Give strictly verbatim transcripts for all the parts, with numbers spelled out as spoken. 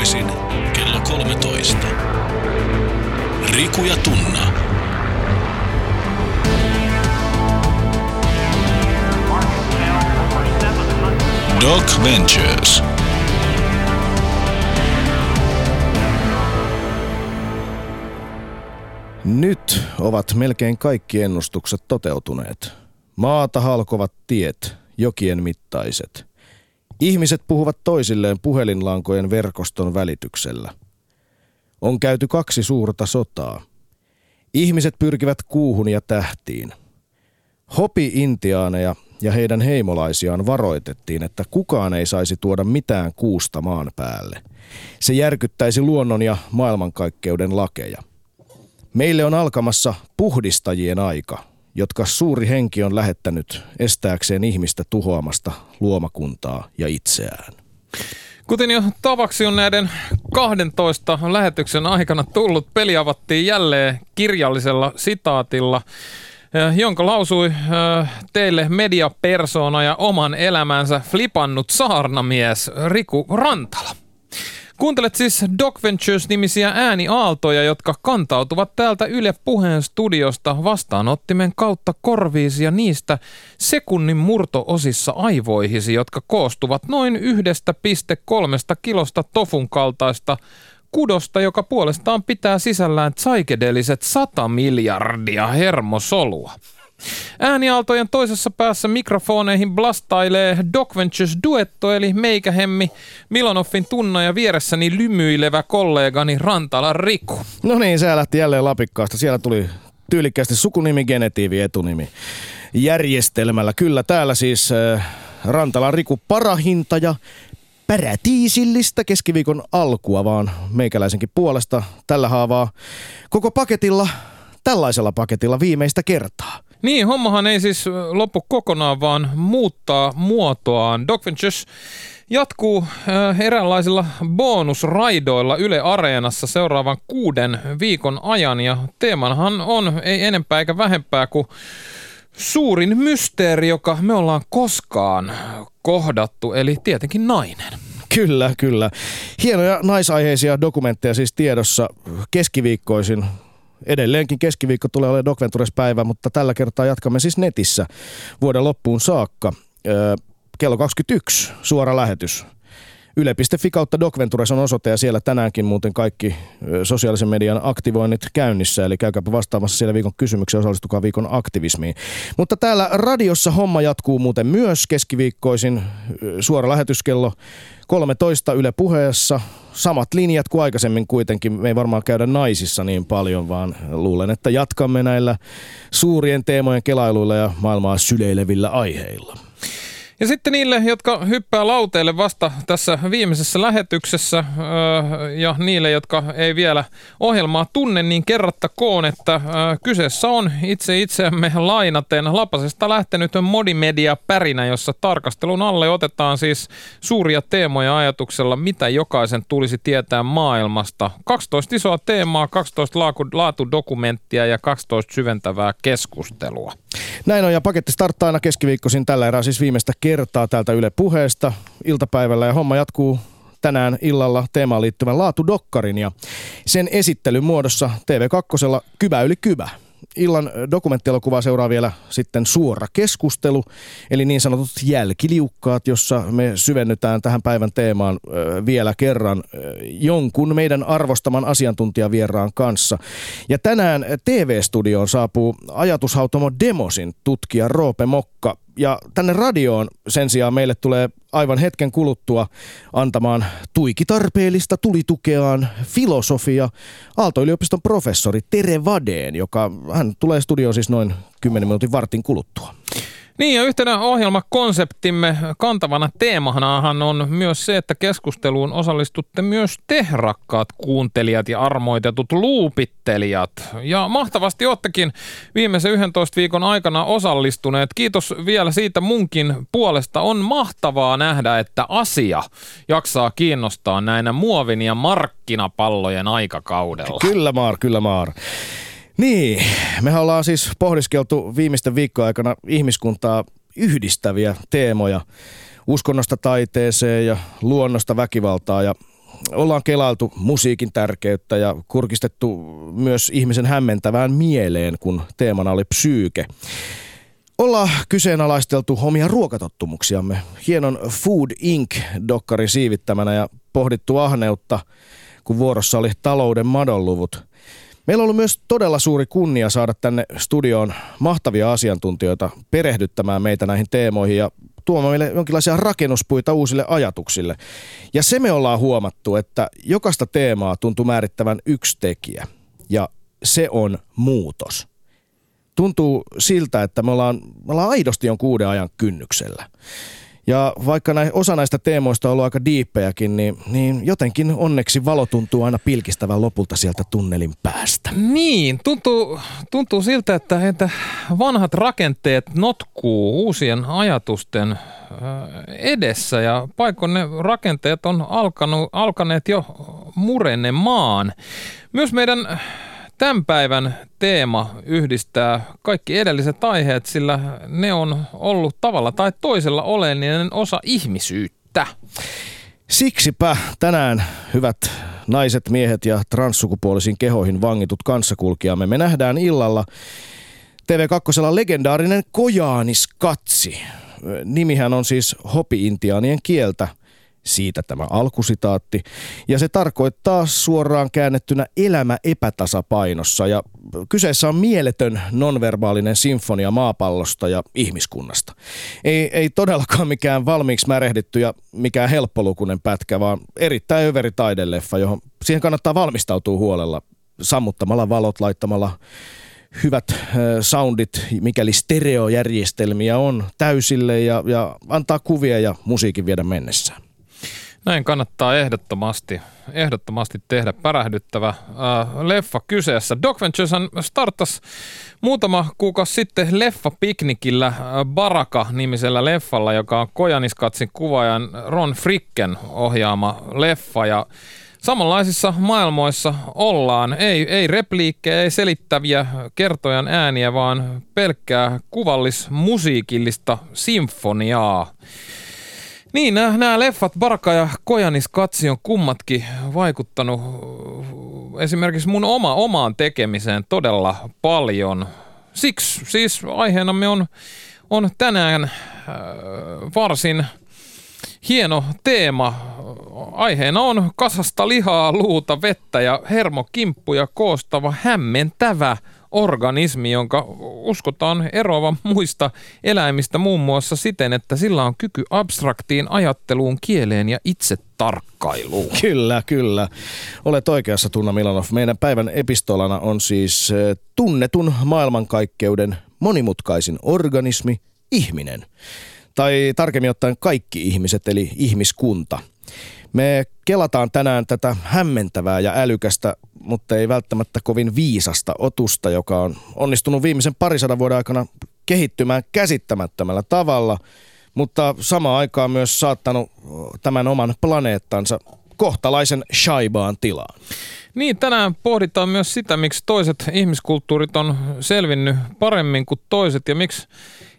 arkisin kello kolmetoista. Riku ja Tunna. Docventures. Nyt ovat melkein kaikki ennustukset toteutuneet. Maata halkovat tiet, jokien mittaiset. Ihmiset puhuvat toisilleen puhelinlankojen verkoston välityksellä. On käyty kaksi suurta sotaa. Ihmiset pyrkivät kuuhun ja tähtiin. Hopi-intiaaneja ja heidän heimolaisiaan varoitettiin, että kukaan ei saisi tuoda mitään kuusta maan päälle. Se järkyttäisi luonnon ja maailmankaikkeuden lakeja. Meille on alkamassa puhdistajien aika, jotka suuri henki on lähettänyt estääkseen ihmistä tuhoamasta luomakuntaa ja itseään. Kuten jo tavaksi on näiden kahdentoista lähetyksen aikana tullut, peli avattiin jälleen kirjallisella sitaatilla, jonka lausui teille mediapersoona ja oman elämänsä flipannut saarnamies Riku Rantala. Kuuntelet siis Docventures-nimisiä ääniaaltoja, jotka kantautuvat täältä Yle Puheen studiosta vastaanottimen kautta korviisi ja niistä sekunnin murto-osissa aivoihisi, jotka koostuvat noin yksi pilkku kolme kilosta tofun kaltaista kudosta, joka puolestaan pitää sisällään psykedeliset sata miljardia hermosolua. Ääniaaltojen toisessa päässä mikrofoneihin blastailee Docventures-duetto eli meikähemmi Milonoffin Tunna ja vieressäni lymyilevä kollegani Rantala Riku. No niin, se lähti jälleen lapikkaasta. Siellä tuli tyylikkäästi sukunimi, genetiivi, etunimi järjestelmällä. Kyllä, täällä siis äh, Rantala Riku, parahinta ja pärätiisillistä keskiviikon alkua vaan meikäläisenkin puolesta tällä haavaa koko paketilla, tällaisella paketilla viimeistä kertaa. Niin, hommahan ei siis loppu kokonaan, vaan muuttaa muotoaan. Docventures jatkuu eräänlaisilla bonusraidoilla Yle Areenassa seuraavan kuuden viikon ajan. Ja teemanhan on ei enempää eikä vähempää kuin suurin mysteeri, joka me ollaan koskaan kohdattu, eli tietenkin nainen. Kyllä, kyllä. Hienoja naisaiheisia dokumentteja siis tiedossa keskiviikkoisin. Edelleenkin keskiviikko tulee olemaan Docventures-päivä, mutta tällä kertaa jatkamme siis netissä vuoden loppuun saakka. Öö, kello kaksikymmentäyksi suora lähetys. Yle piste fi kautta Docventures on osoite ja siellä tänäänkin muuten kaikki sosiaalisen median aktivoinnit käynnissä. Eli käykääpä vastaamassa siellä viikon kysymykseen, osallistukaa viikon aktivismiin. Mutta täällä radiossa homma jatkuu muuten myös keskiviikkoisin. Suora lähetys kello kolmetoista Yle Puheessa. Samat linjat kuin aikaisemmin kuitenkin. Me ei varmaan käydä naisissa niin paljon, vaan luulen, että jatkamme näillä suurien teemojen kelailuilla ja maailmaa syleilevillä aiheilla. Ja sitten niille, jotka hyppää lauteille vasta tässä viimeisessä lähetyksessä ja niille, jotka ei vielä ohjelmaa tunne, niin kerrattakoon, että kyseessä on itse itseämme lainaten lapasesta lähtenyt Modimedia-pärinä, jossa tarkastelun alle otetaan siis suuria teemoja ajatuksella, mitä jokaisen tulisi tietää maailmasta. kaksitoista isoa teemaa, kaksitoista laatudokumenttia ja kaksitoista syventävää keskustelua. Näin on, ja paketti starttaa aina keskiviikkoisin tällä erää siis viimeistä kertaa täältä Yle Puheesta iltapäivällä, ja homma jatkuu tänään illalla teemaan liittyvän laatudokkarin ja sen esittelyn muodossa T V kaksi Kybä yli kybä. Illan dokumenttielokuvaa seuraa vielä sitten suora keskustelu, eli niin sanotut jälkiliukkaat, jossa me syvennytään tähän päivän teemaan vielä kerran jonkun meidän arvostaman asiantuntijavieraan kanssa. Ja tänään T V-studioon saapuu ajatushautomo Demosin tutkija Roope Mokka, ja tänne radioon sen sijaan meille tulee aivan hetken kuluttua antamaan tuikitarpeellista tulitukeaan filosofia Aalto-yliopiston professori Tere Vadén, joka hän tulee studioon siis noin kymmenen minuutin vartin kuluttua. Niin, ja yhtenä ohjelmakonseptimme kantavana teemanahan on myös se, että keskusteluun osallistutte myös te, rakkaat kuuntelijat ja armoitetut luupittelijat. Ja mahtavasti oottekin viimeisen yksitoista viikon aikana osallistuneet. Kiitos vielä siitä munkin puolesta. On mahtavaa nähdä, että asia jaksaa kiinnostaa näinä muovin ja markkinapallojen aikakaudella. Kyllä maar, kyllä maar. Niin, mehän ollaan siis pohdiskeltu viimeisten viikkojen aikana ihmiskuntaa yhdistäviä teemoja uskonnosta taiteeseen ja luonnosta väkivaltaa ja ollaan kelailtu musiikin tärkeyttä ja kurkistettu myös ihmisen hämmentävään mieleen, kun teemana oli psyyke. Ollaan kyseenalaisteltu omia ruokatottumuksiamme hienon Food incorporated. dokkari siivittämänä ja pohdittu ahneutta, kun vuorossa oli talouden madonluvut. Meillä on ollut myös todella suuri kunnia saada tänne studioon mahtavia asiantuntijoita perehdyttämään meitä näihin teemoihin ja tuomaan meille jonkinlaisia rakennuspuita uusille ajatuksille. Ja se me ollaan huomattu, että jokaista teemaa tuntuu määrittävän yksi tekijä ja se on muutos. Tuntuu siltä, että me ollaan, me ollaan aidosti jonkun uuden ajan kynnyksellä. Ja vaikka näin, osa näistä teemoista on ollut aika diippejäkin, niin, niin jotenkin onneksi valo tuntuu aina pilkistävän lopulta sieltä tunnelin päästä. Niin, tuntuu, tuntuu siltä, että, että vanhat rakenteet notkuu uusien ajatusten edessä ja paikoin ne rakenteet on alkanut, alkaneet jo murenemaan. Myös meidän tämän päivän teema yhdistää kaikki edelliset aiheet, sillä ne on ollut tavalla tai toisella oleellinen osa ihmisyyttä. Siksipä tänään, hyvät naiset, miehet ja transsukupuolisiin kehoihin vangitut kanssakulkijamme, me nähdään illalla T V kaksi legendaarinen Koyaanisqatsi. Nimihän on siis Hopi-intiaanien kieltä. Siitä tämä alkusitaatti. Ja se tarkoittaa suoraan käännettynä elämä epätasapainossa. Ja kyseessä on mieletön nonverbaalinen sinfonia maapallosta ja ihmiskunnasta. Ei, ei todellakaan mikään valmiiksi märehditty ja mikään helppolukuinen pätkä, vaan erittäin överi taideleffa, johon siihen kannattaa valmistautua huolella. Sammuttamalla valot, laittamalla hyvät soundit, mikäli stereojärjestelmiä on täysille ja, ja antaa kuvia ja musiikin viedä mennessään. Näin kannattaa ehdottomasti, ehdottomasti tehdä pärähdyttävä äh, leffa kyseessä. Docventures starttasi muutama kuukausi sitten leffapiknikillä äh, Baraka-nimisellä leffalla, joka on Koyaanisqatsin kuvaajan Ron Fricken ohjaama leffa. Ja samanlaisissa maailmoissa ollaan. Ei, ei repliikkejä, ei selittäviä kertojan ääniä, vaan pelkkää kuvallis-musiikillista sinfoniaa. Niin, nämä, nämä leffat, Baraka ja Koyaanisqatsi on kummatkin vaikuttanut esimerkiksi mun oma, omaan tekemiseen todella paljon. Siksi siis aiheenamme on, on tänään äh, varsin hieno teema. Aiheena on kasasta lihaa, luuta, vettä ja hermokimppuja koostava hämmentävä organismi, jonka uskotaan eroavan muista eläimistä muun muassa siten, että sillä on kyky abstraktiin ajatteluun, kieleen ja itsetarkkailuun. Kyllä, kyllä. Olet oikeassa, Tunna Milanov. Meidän päivän epistolana on siis tunnetun maailmankaikkeuden monimutkaisin organismi, ihminen. Tai tarkemmin ottaen kaikki ihmiset, eli ihmiskunta. Me kelataan tänään tätä hämmentävää ja älykästä, mutta ei välttämättä kovin viisasta otusta, joka on onnistunut viimeisen parisadan vuoden aikana kehittymään käsittämättömällä tavalla, mutta samaan aikaan myös saattanut tämän oman planeettansa kohtalaisen shaibaan tilaan. Niin, tänään pohditaan myös sitä, miksi toiset ihmiskulttuurit on selvinnyt paremmin kuin toiset ja miksi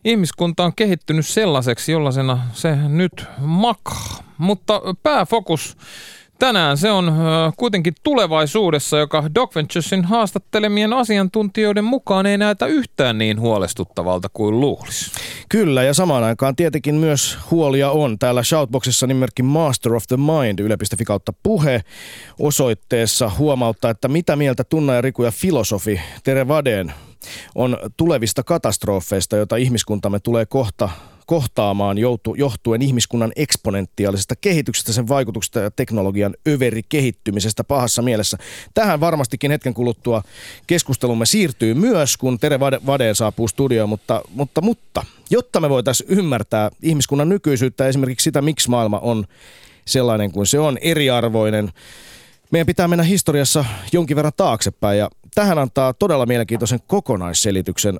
ihmiskunta on kehittynyt sellaiseksi, jollaisena se nyt makaa. Mutta pääfokus tänään se on kuitenkin tulevaisuudessa, joka Docventuresin haastattelemien asiantuntijoiden mukaan ei näytä yhtään niin huolestuttavalta kuin luulisi. Kyllä, ja samaan aikaan tietenkin myös huolia on. Täällä Shoutboxissa nimimerkki Master of the Mind yle piste fi kautta puhe osoitteessa huomauttaa, että mitä mieltä Tunna ja Riku ja filosofi Tere Vadén on tulevista katastrofeista, joita ihmiskuntamme tulee kohta kohtaamaan johtuen ihmiskunnan eksponentiaalisesta kehityksestä, sen vaikutuksesta ja teknologian överikehittymisestä pahassa mielessä. Tähän varmastikin hetken kuluttua keskustelumme siirtyy myös, kun Tere Vadén saapuu studioon, mutta, mutta, mutta jotta me voitaisiin ymmärtää ihmiskunnan nykyisyyttä, esimerkiksi sitä, miksi maailma on sellainen kuin se on, eriarvoinen, meidän pitää mennä historiassa jonkin verran taaksepäin ja tähän antaa todella mielenkiintoisen kokonaisselityksen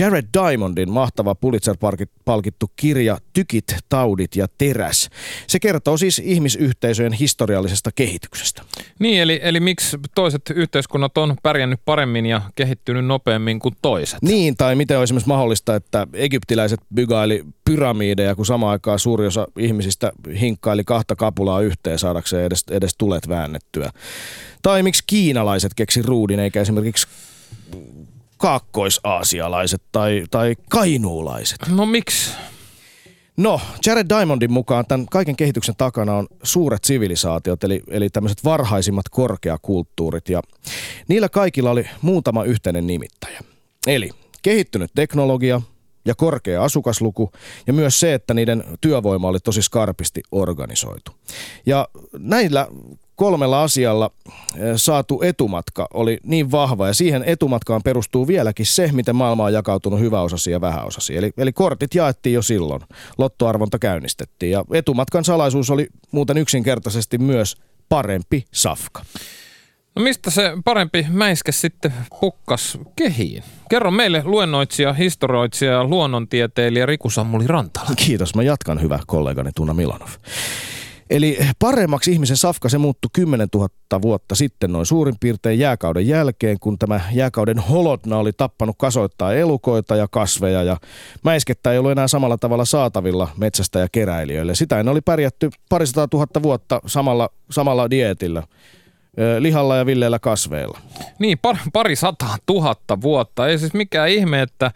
Jared Diamondin mahtava Pulitzer-palkittu kirja Tykit, taudit ja teräs. Se kertoo siis ihmisyhteisöjen historiallisesta kehityksestä. Niin, eli, eli miksi toiset yhteiskunnat on pärjännyt paremmin ja kehittynyt nopeammin kuin toiset? Niin, tai miten on esimerkiksi mahdollista, että egyptiläiset bygaili pyramideja, kun samaan aikaan suuri osa ihmisistä hinkkaili kahta kapulaa yhteen saadakseen edes, edes tulet väännettyä. Tai miksi kiinalaiset keksi ruudin, eikä esimerkiksi kaakkois-aasialaiset tai, tai kainuulaiset? No miksi? No, Jared Diamondin mukaan tämän kaiken kehityksen takana on suuret sivilisaatiot, eli, eli tämmöiset varhaisimmat korkeakulttuurit. Ja niillä kaikilla oli muutama yhteinen nimittäjä. Eli kehittynyt teknologia ja korkea asukasluku ja myös se, että niiden työvoima oli tosi skarpisti organisoitu. Ja näillä kolmella asialla saatu etumatka oli niin vahva, ja siihen etumatkaan perustuu vieläkin se, miten maailma on jakautunut hyväosaisiin ja vähäosaisiin. Eli, eli kortit jaettiin jo silloin, lottoarvonta käynnistettiin, ja etumatkan salaisuus oli muuten yksinkertaisesti myös parempi safka. No mistä se parempi mäiskä sitten pukkas kehiin? Kerro meille luennoitsija, historioitsija ja luonnontieteilijä Riku Sammuli Rantala. Kiitos, mä jatkan hyvä kollegani Tunna Milanov. Eli paremmaksi ihmisen safka se muuttui kymmenentuhatta vuotta sitten noin suurin piirtein jääkauden jälkeen, kun tämä jääkauden holodna oli tappanut kasoittaa elukoita ja kasveja, ja mäiskettä ei ollut enää samalla tavalla saatavilla metsästä ja keräilijöille. Sitä ennen oli pärjätty parisataa tuhatta vuotta samalla, samalla dieetillä, lihalla ja villeillä kasveilla. Niin, par, pari sataa tuhatta vuotta. Ei siis mikään ihme, että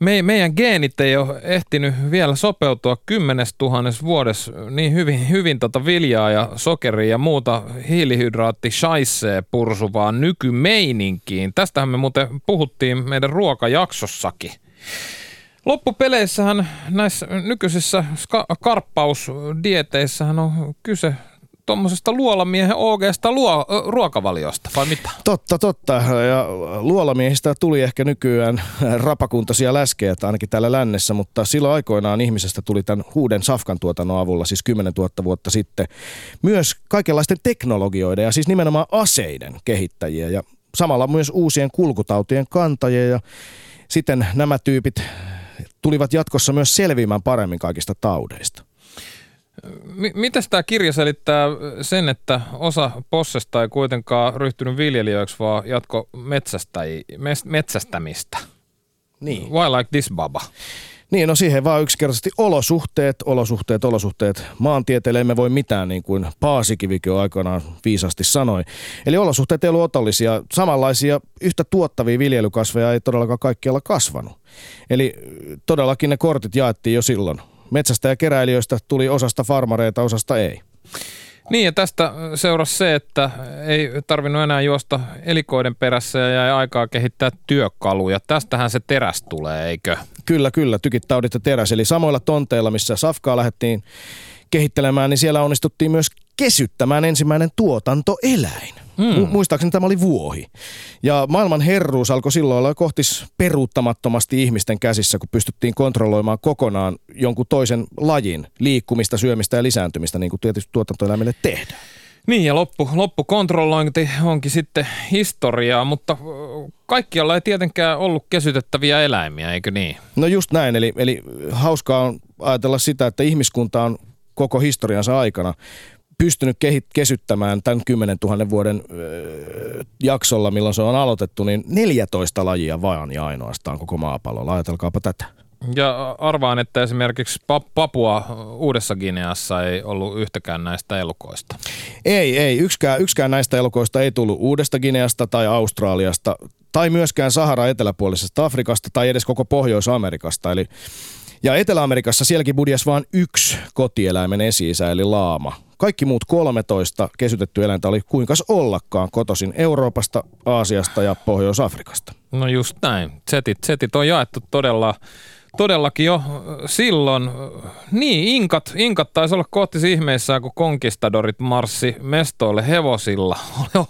Me, meidän geenit ei ole ehtinyt vielä sopeutua kymmenestuhannes vuodessa niin hyvin, hyvin tota viljaa ja sokeria ja muuta hiilihydraatti-shaissee pursuvaan nykymeininkiin. Tästähän me muuten puhuttiin meidän ruokajaksossakin. Loppupeleissähän näissä nykyisissä ska- karppausdieteissähän on kyse tuommoisesta luolamiehen O G:sta luo, ruokavaliosta, vai mitä? Totta, totta. Ja luolamiehistä tuli ehkä nykyään rapakuntaisia läskejä, ainakin täällä lännessä, mutta silloin aikoinaan ihmisestä tuli tämän uuden safkan tuotannon avulla, siis kymmenentuhatta vuotta sitten, myös kaikenlaisten teknologioiden ja siis nimenomaan aseiden kehittäjiä ja samalla myös uusien kulkutautien kantajia, ja sitten nämä tyypit tulivat jatkossa myös selviämään paremmin kaikista taudeista. Mitäs tämä kirja selittää sen, että osa possesta ei kuitenkaan ryhtynyt viljelijöiksi, vaan jatko metsästämistä? Niin. Why like this, baba? Niin, no siihen vaan yksinkertaisesti olosuhteet, olosuhteet, olosuhteet. Maantieteelle emme voi mitään, niin kuin Paasikivikin aikanaan viisasti sanoi. Eli olosuhteet ei ollut otollisia. Samanlaisia yhtä tuottavia viljelykasveja ei todellakaan kaikkialla kasvanut. Eli todellakin ne kortit jaettiin jo silloin. Metsästä ja keräilijöistä tuli osasta farmareita, osasta ei. Niin, ja tästä seurasi se, että ei tarvinnut enää juosta elikoiden perässä ja jäi aikaa kehittää työkaluja. Tästähän se teräs tulee, eikö? Kyllä, kyllä. Tykit, taudit ja teräs. Eli samoilla tonteilla, missä safkaa lähdettiin kehittelemään, niin siellä onnistuttiin myös kesyttämään ensimmäinen tuotantoeläin. Hmm. Muistaakseni tämä oli vuohi. Ja maailman herruus alkoi silloin olla kohtis peruuttamattomasti ihmisten käsissä, kun pystyttiin kontrolloimaan kokonaan jonkun toisen lajin liikkumista, syömistä ja lisääntymistä, niin kuin tietysti tuotantoeläimille tehdään. Niin, ja loppu, loppukontrollointi onkin sitten historiaa, mutta kaikkialla ei tietenkään ollut kesytettäviä eläimiä, eikö niin? No just näin, eli, eli hauskaa on ajatella sitä, että ihmiskunta on koko historiansa aikana pystynyt kesyttämään tämän kymmenentuhannen vuoden öö, jaksolla, milloin se on aloitettu, niin neljätoista lajia vaan ja ainoastaan koko maapallolla. Ajatelkaapa tätä. Ja arvaan, että esimerkiksi Papua Uudessa-Gineassa ei ollut yhtäkään näistä elukoista. Ei, ei. Yksikään, yksikään näistä elukoista ei tullut Uudesta-Gineasta tai Australiasta tai myöskään Sahara eteläpuolisesta Afrikasta tai edes koko Pohjois-Amerikasta. Eli, ja Etelä-Amerikassa sielläkin budjasi vain yksi kotieläimen esi-isä, eli laama. Kaikki muut kolmetoista kesytetty eläintä oli kuinkas ollakaan kotoisin Euroopasta, Aasiasta ja Pohjois-Afrikasta. No just näin. Zetit, zetit on jaettu todella, todellakin jo silloin. Niin, inkat, inkat taisi olla kohtisi ihmeissään, kun konkistadorit marssi mestoille hevosilla.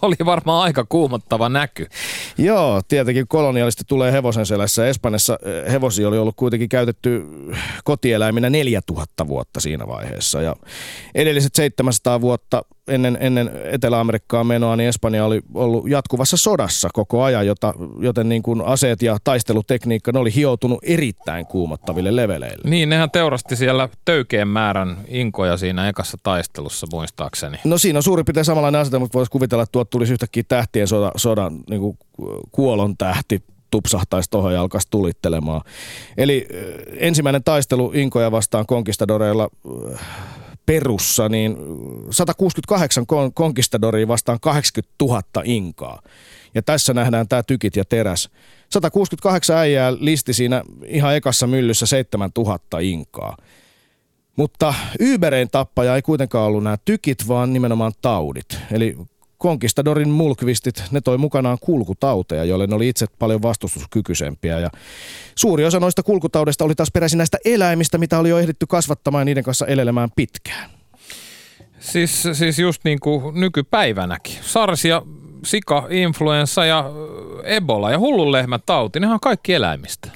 Oli varmaan aika kuumottava näky. Joo, tietenkin kolonialisti tulee hevosen selässä. Espanjassa hevosi oli ollut kuitenkin käytetty kotieläiminä neljätuhatta vuotta siinä vaiheessa. Ja edelliset seitsemänsataa vuotta ennen, ennen Etelä-Amerikkaan menoa, niin Espanja oli ollut jatkuvassa sodassa koko ajan, jota, joten niin kuin aseet ja taistelutekniikka, ne oli hioutunut erittäin kuumottaville leveleille. Niin, nehän teurasti siellä töykeen määrän inkoja siinä ekassa taistelussa, muistaakseni. No siinä on suurin piirtein samanlainen asetelma, mutta voisi kuvitella, että tuot tulisi yhtäkkiä tähtien sodan, sodan niin kuin kuolon tähti tupsahtaisi tuohon ja alkaisi tulittelemaan. Eli ensimmäinen taistelu inkoja vastaan konkistadoreilla Perussa, niin sata kuusikymmentäkahdeksan konkistadoria vastaan kahdeksankymmentätuhatta inkaa. Ja tässä nähdään tämä tykit ja teräs. sata kuusikymmentäkahdeksan äijää listi siinä ihan ekassa myllyssä seitsemäntuhatta inkaa. Mutta Uberein tappaja ei kuitenkaan ollut nämä tykit, vaan nimenomaan taudit. Eli konkistadorin mulkvistit, ne toi mukanaan kulkutauteja, joille ne oli itse paljon vastustuskykyisempiä. Ja suuri osa noista kulkutaudeista oli taas peräisin näistä eläimistä, mitä oli jo ehditty kasvattamaan ja niiden kanssa elelemään pitkään. Siis, siis just niin kuin nykypäivänäkin. SARS ja sika, influenssa ja ebola ja hullunlehmätauti, nehän on kaikki eläimistä.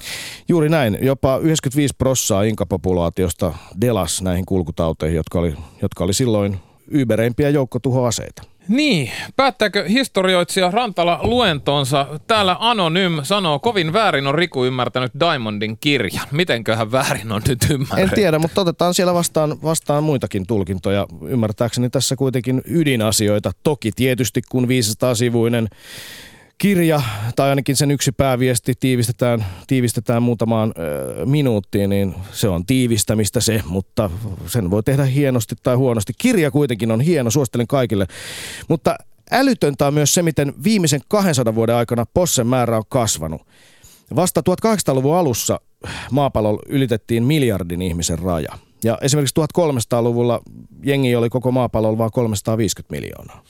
Juuri näin. Jopa yhdeksänkymmentäviisi prosenttia inkapopulaatiosta delas näihin kulkutauteihin, jotka oli, jotka oli silloin ybereimpiä joukkotuhoaseita. Niin, päättääkö historioitsija Rantala luentonsa? Täällä Anonym sanoo, kovin väärin on Riku ymmärtänyt Diamondin kirjan. Mitenköhän väärin on nyt ymmärretty? En tiedä, mutta otetaan siellä vastaan, vastaan muitakin tulkintoja. Ymmärtääkseni tässä kuitenkin ydinasioita. Toki tietysti kun viisisataa sivuinen kirja, tai ainakin sen yksi pääviesti tiivistetään, tiivistetään muutamaan ö, minuuttiin, niin se on tiivistämistä se, mutta sen voi tehdä hienosti tai huonosti. Kirja kuitenkin on hieno, suosittelen kaikille. Mutta älytöntä on myös se, miten viimeisen kahdensadan vuoden aikana possen määrä on kasvanut. Vasta tuhatkahdeksansataaluvun alussa maapallolla ylitettiin miljardin ihmisen raja. Ja esimerkiksi tuhatkolmesataaluvulla jengi oli koko maapallolla vain kolmesataaviisikymmentä miljoonaa.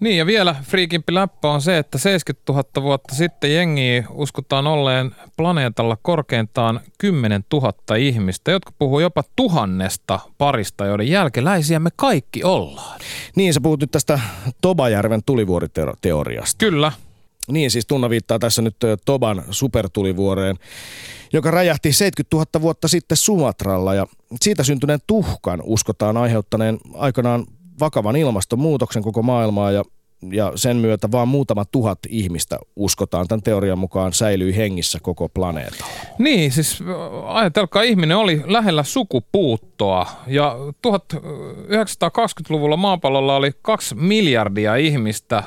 Niin, ja vielä friikimpi läppä on se, että seitsemänkymmentätuhatta vuotta sitten jengiä uskotaan olleen planeetalla korkeintaan kymmenen tuhatta ihmistä, jotka puhuu jopa tuhannesta parista, joiden jälkeläisiä me kaikki ollaan. Niin, sä puhut nyt tästä Tobajärven tulivuoriteoriasta. Kyllä. Niin, siis Tunna viittaa tässä nyt Toban supertulivuoreen, joka räjähti seitsemänkymmentätuhatta vuotta sitten Sumatralla, ja siitä syntyneen tuhkan uskotaan aiheuttaneen aikanaan vakavan ilmastonmuutoksen koko maailmaa, ja, ja sen myötä vaan muutama tuhat ihmistä uskotaan tämän teorian mukaan säilyi hengissä koko planeetalla. Niin, siis ajatelkaa, ihminen oli lähellä sukupuuttoa ja tuhatyhdeksänsataakaksikymmentäluvulla maapallolla oli kaksi miljardia ihmistä.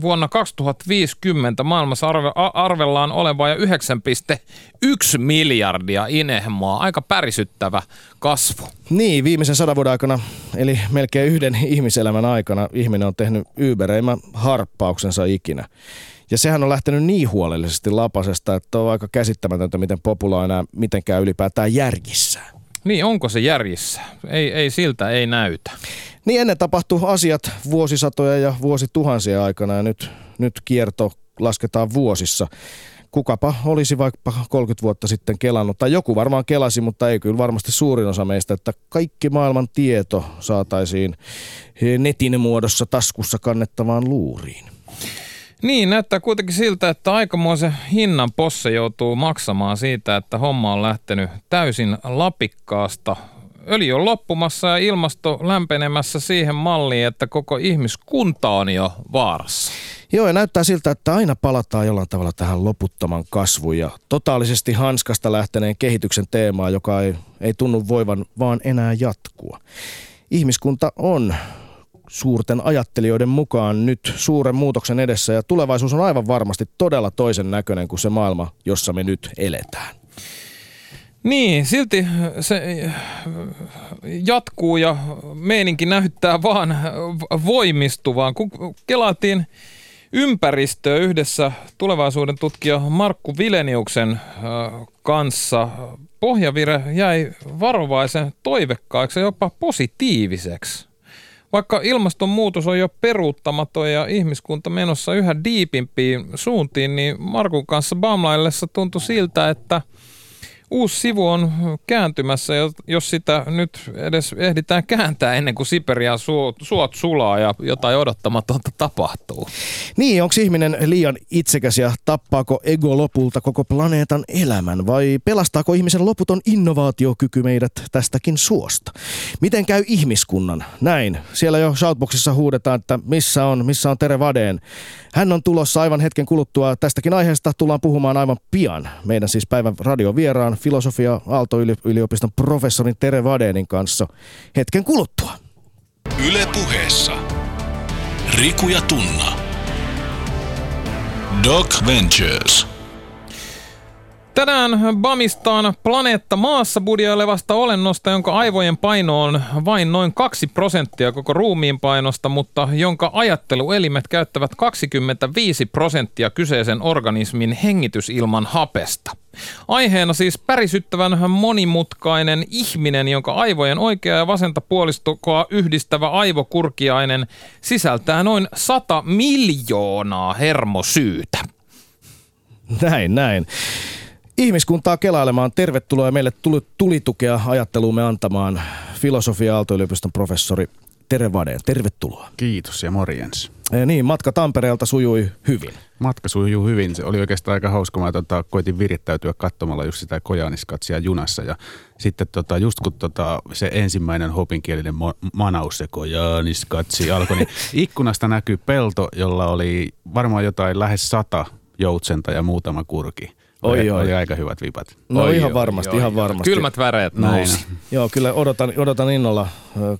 Vuonna kaksituhattaviisikymmentä maailmassa arve, arvellaan olevaa ja yhdeksän pilkku yksi miljardia inehmaa. Aika pärisyttävä kasvu. Niin, viimeisen sadan vuoden aikana, eli melkein yhden ihmiselämän aikana, ihminen on tehnyt ybereimmän harppauksensa ikinä. Ja sehän on lähtenyt niin huolellisesti lapasesta, että on aika käsittämätöntä, miten populaa enää mitenkään ylipäätään järjissään. Niin, onko se järjissä? Ei, ei siltä, ei näytä. Niin, ennen tapahtui asiat vuosisatoja ja vuosituhansia aikana, ja nyt, nyt kierto lasketaan vuosissa. Kukapa olisi vaikka kolmekymmentä vuotta sitten kelannut, tai joku varmaan kelasi, mutta ei kyllä varmasti suurin osa meistä, että kaikki maailman tieto saataisiin netin muodossa taskussa kannettavaan luuriin. Niin, näyttää kuitenkin siltä, että aikamoisen hinnan posse joutuu maksamaan siitä, että homma on lähtenyt täysin lapikkaasta. Öljy on loppumassa ja ilmasto lämpenemässä siihen malliin, että koko ihmiskunta on jo vaarassa. Joo, ja näyttää siltä, että aina palataan jollain tavalla tähän loputtoman kasvuun ja totaalisesti hanskasta lähteneen kehityksen teemaan, joka ei, ei tunnu voivan vaan enää jatkua. Ihmiskunta on suurten ajattelijoiden mukaan nyt suuren muutoksen edessä, ja tulevaisuus on aivan varmasti todella toisen näköinen kuin se maailma, jossa me nyt eletään. Niin, silti se jatkuu ja meininki näyttää vaan voimistuvaan. Kun kelattiin ympäristöä yhdessä tulevaisuuden tutkija Markku Vileniuksen kanssa, pohjavire jäi varovaisen toivekkaaksi ja jopa positiiviseksi. Vaikka ilmastonmuutos on jo peruuttamaton ja ihmiskunta menossa yhä diipimpiin suuntiin, niin Markun kanssa baumlaillessa tuntui siltä, että uusi sivu on kääntymässä, jos sitä nyt edes ehditään kääntää ennen kuin Siperian suot sulaa ja jotain odottamatonta tapahtuu. Niin, onko ihminen liian itsekäs ja tappaako ego lopulta koko planeetan elämän vai pelastaako ihmisen loputon innovaatiokyky meidät tästäkin suosta? Miten käy ihmiskunnan? Näin. Siellä jo Shoutboxissa huudetaan, että missä on, missä on Tere Vadén. Hän on tulossa aivan hetken kuluttua. Tästäkin aiheesta tullaan puhumaan aivan pian. Meidän siis päivän radiovieraan filosofia Aalto-yliopiston professorin Tere Vadénin kanssa hetken kuluttua. Yle Puheessa. Riku ja Tunna. Docventures. Tänään Bamistaan planeetta maassa budjailevasta olennosta, jonka aivojen paino on vain noin kaksi prosenttia koko ruumiin painosta, mutta jonka ajatteluelimet käyttävät kaksikymmentäviisi prosenttia kyseisen organismin hengitysilman hapesta. Aiheena siis pärisyttävän monimutkainen ihminen, jonka aivojen oikea ja vasenta puolistokoa yhdistävä aivokurkiainen sisältää noin sata miljoonaa hermosyytä. Näin, näin. Ihmiskuntaa kelailemaan. Tervetuloa meille tuli, tuli tukea ajatteluumme antamaan filosofia Aalto-yliopiston professori Tere Vadén. Tervetuloa. Kiitos ja morjens. Ja niin, matka Tampereelta sujui hyvin. Matka sujui hyvin. Se oli oikeastaan aika hauska. Mä tota, koitin virittäytyä katsomalla just sitä Koyaanisqatsia junassa. Ja sitten tota, just kun tota, se ensimmäinen hopinkielinen mo- manaus, se Koyaanisqatsi alkoi, niin ikkunasta näkyy pelto, jolla oli varmaan jotain lähes sata joutsenta ja muutama kurki. Oi, oi. Oli aika hyvät vipat. No oi, ihan oi, varmasti, oi, ihan oi, varmasti. Kylmät väreet nousi. Joo, kyllä odotan, odotan innolla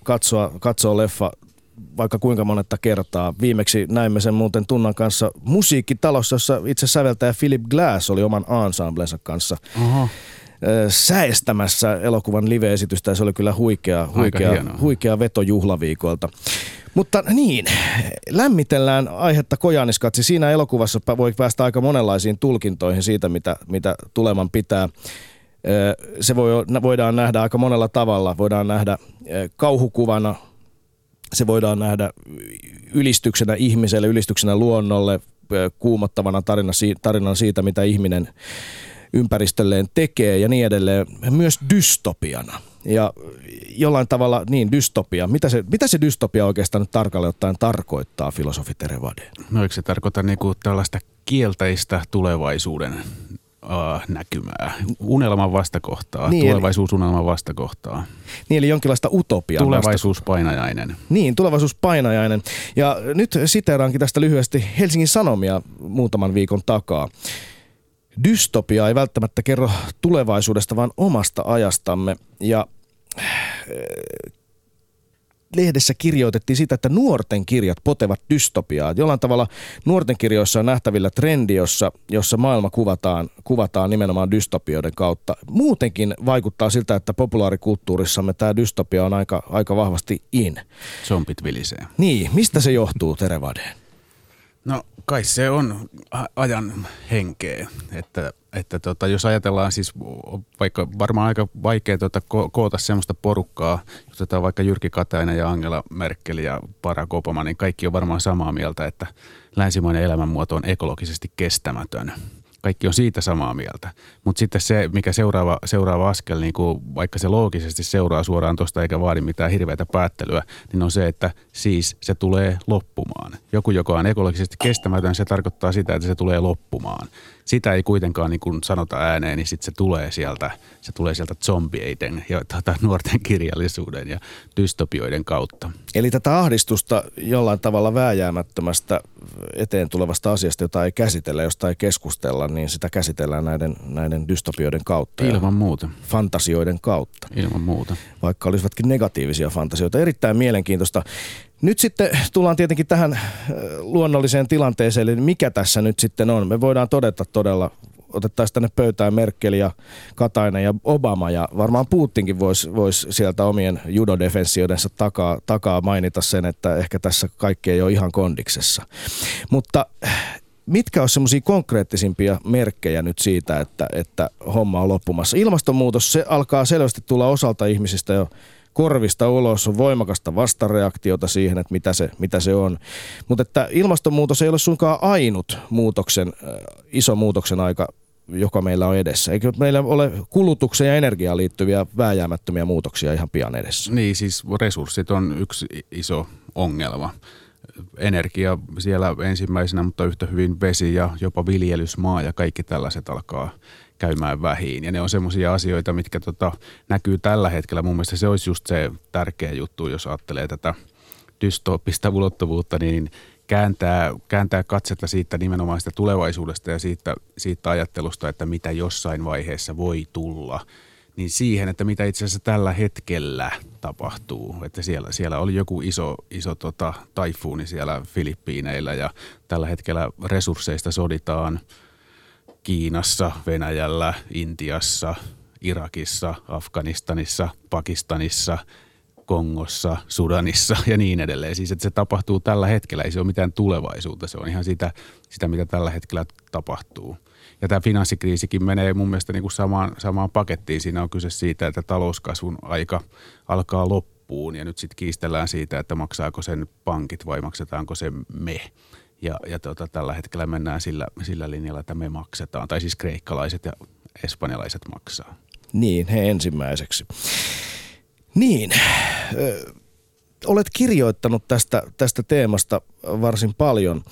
katsoa, katsoa leffa vaikka kuinka monetta kertaa. Viimeksi näimme sen muuten Tunnan kanssa musiikkitalossa, jossa itse säveltäjä Philip Glass oli oman ensemblensa kanssa. Oho. Säestämässä elokuvan live-esitystä ja se oli kyllä huikea, huikea, huikea veto juhlaviikoilta. Mutta niin, lämmitellään aihetta Koyaanisqatsi. Siinä elokuvassa voi päästä aika monenlaisiin tulkintoihin siitä, mitä, mitä tuleman pitää. Se voi, voidaan nähdä aika monella tavalla. Voidaan nähdä kauhukuvana, se voidaan nähdä ylistyksenä ihmiselle, ylistyksenä luonnolle, kuumottavana tarina, tarinan siitä, mitä ihminen ympäristölleen tekee ja niin edelleen, myös dystopiana. Ja jollain tavalla niin dystopia. Mitä se, mitä se dystopia oikeastaan nyt tarkalleen ottaen tarkoittaa, filosofi Tere Vadén? No eikö se tarkoita niinku tällaista kielteistä tulevaisuuden äh, näkymää, unelman vastakohtaa, niin, tulevaisuusunelman vastakohtaa. Niin eli jonkinlaista utopiaa. Tulevaisuuspainajainen. Vastakohtaa. Niin, tulevaisuuspainajainen. Ja nyt siteeraankin tästä lyhyesti Helsingin Sanomia muutaman viikon takaa. Dystopia ei välttämättä kerro tulevaisuudesta, vaan omasta ajastamme. Ja lehdessä kirjoitettiin sitä, että nuorten kirjat potevat dystopiaa. Jollain tavalla nuorten kirjoissa on nähtävillä trendi, jossa, jossa maailma kuvataan, kuvataan nimenomaan dystopioiden kautta. Muutenkin vaikuttaa siltä, että populaarikulttuurissamme tämä dystopia on aika, aika vahvasti in. Zombit vilisee. Niin, mistä se johtuu, Tere Vadén? No kai se on ajan henkeä, että, että tota, jos ajatellaan siis vaikka varmaan aika vaikea tota, ko- koota semmoista porukkaa, jota vaikka Jyrki Katainen ja Angela Merkel ja Barack Obama, niin kaikki on varmaan samaa mieltä, että länsimainen elämänmuoto on ekologisesti kestämätön. Kaikki on siitä samaa mieltä, mutta sitten se, mikä seuraava, seuraava askel, niin kuin vaikka se loogisesti seuraa suoraan tuosta eikä vaadi mitään hirveätä päättelyä, niin on se, että siis se tulee loppumaan. Joku, joka on ekologisesti kestämätön, se tarkoittaa sitä, että se tulee loppumaan. Sitä ei kuitenkaan niin kuin sanota ääneen, niin sitten se tulee sieltä, se tulee sieltä zombieiden ja tuota, nuorten kirjallisuuden ja dystopioiden kautta. Eli tätä ahdistusta jollain tavalla vääjäämättömästä eteen tulevasta asiasta, jota ei käsitellä, josta ei keskustella, niin sitä käsitellään näiden, näiden dystopioiden kautta. Ilman muuta. Fantasioiden kautta. Ilman muuta. Vaikka olisivatkin negatiivisia fantasioita. Erittäin mielenkiintoista. Nyt sitten tullaan tietenkin tähän luonnolliseen tilanteeseen, eli mikä tässä nyt sitten on. Me voidaan todeta todella, otettaisiin tänne pöytään Merkel ja Katainen ja Obama, ja varmaan Putinkin voisi vois sieltä omien judodefensioidensa takaa, takaa mainita sen, että ehkä tässä kaikki ei ole ihan kondiksessa. Mutta mitkä olisi semmoisia konkreettisimpia merkkejä nyt siitä, että, että homma on loppumassa? Ilmastonmuutos, se alkaa selvästi tulla osalta ihmisistä jo korvista ulos, on voimakasta vastareaktiota siihen, että mitä se, mitä se on. Mutta että ilmastonmuutos ei ole suinkaan ainut muutoksen, iso muutoksen aika joka meillä on edessä. Eikö meillä ole kulutukseen ja energiaan liittyviä vääjäämättömiä muutoksia ihan pian edessä? Niin, siis resurssit on yksi iso ongelma. Energia siellä ensimmäisenä, mutta yhtä hyvin vesi ja jopa viljelysmaa ja kaikki tällaiset alkaa käymään vähiin. Ja ne on semmoisia asioita, mitkä tota, näkyy tällä hetkellä. Mun mielestä se olisi just se tärkeä juttu, jos ajattelee tätä dystooppista ulottuvuutta, niin kääntää, kääntää katsetta siitä nimenomaan sitä tulevaisuudesta ja siitä, siitä ajattelusta, että mitä jossain vaiheessa voi tulla, niin siihen, että mitä itse asiassa tällä hetkellä tapahtuu. Että siellä, siellä oli joku iso, iso tota, taifuuni siellä Filippiineillä ja tällä hetkellä resursseista soditaan Kiinassa, Venäjällä, Intiassa, Irakissa, Afganistanissa, Pakistanissa, Kongossa, Sudanissa ja niin edelleen. Siis että se tapahtuu tällä hetkellä, ei se ole mitään tulevaisuutta, se on ihan sitä, sitä mitä tällä hetkellä tapahtuu. Ja tämä finanssikriisikin menee mun mielestä niin kuin samaan, samaan pakettiin. Siinä on kyse siitä, että talouskasvun aika alkaa loppuun ja nyt sitten kiistellään siitä, että maksaako sen pankit vai maksetaanko se me. Ja, ja tota, tällä hetkellä mennään sillä, sillä linjalla, että me maksetaan, tai siis kreikkalaiset ja espanjalaiset maksaa. Niin, he ensimmäiseksi. Niin, ö, olet kirjoittanut tästä, tästä teemasta varsin paljon.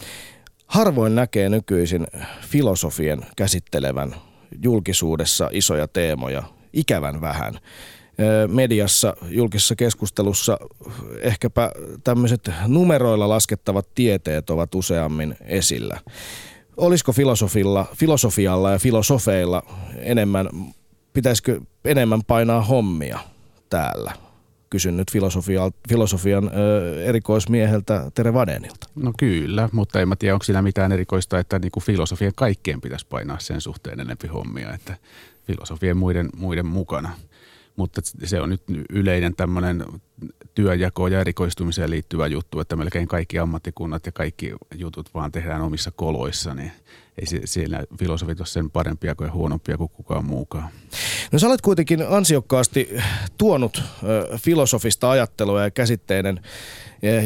Harvoin näkee nykyisin filosofien käsittelevän julkisuudessa isoja teemoja, ikävän vähän. Mediassa, julkisessa keskustelussa ehkäpä tämmöiset numeroilla laskettavat tieteet ovat useammin esillä. Olisiko filosofilla, filosofialla ja filosofeilla enemmän, pitäisikö enemmän painaa hommia täällä? Kysyn nyt filosofia, filosofian ö, erikoismieheltä Tere Vadénilta. No kyllä, mutta en mä tiedä, onko siinä mitään erikoista, että niinku filosofian kaikkien pitäisi painaa sen suhteen enempi hommia, että filosofien muiden, muiden mukana. Mutta se on nyt yleinen tämmöinen työnjako ja erikoistumiseen liittyvä juttu, että melkein kaikki ammattikunnat ja kaikki jutut vaan tehdään omissa koloissa, niin ei siellä filosofit ole sen parempia kuin huonompia kuin kukaan muukaan. No sä olet kuitenkin ansiokkaasti tuonut filosofista ajattelua ja käsitteiden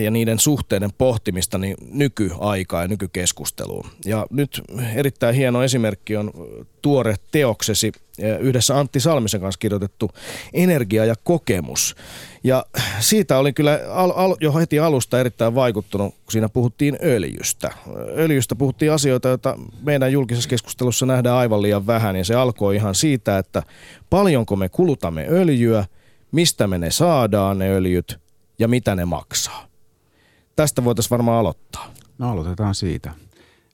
ja niiden suhteiden pohtimista niin nykyaikaa ja nykykeskusteluun. Ja nyt erittäin hieno esimerkki on tuore teoksesi yhdessä Antti Salmisen kanssa kirjoitettu Energia ja kokemus. Ja siitä oli kyllä al- al- jo heti alusta erittäin vaikuttunut, kun siinä puhuttiin öljystä. Öljystä puhuttiin asioita, joita meidän julkisessa keskustelussa nähdään aivan liian vähän. Ja se alkoi ihan siitä, että paljonko me kulutamme öljyä, mistä me ne saadaan ne öljyt ja mitä ne maksaa. Tästä voitaisiin varmaan aloittaa. No aloitetaan siitä.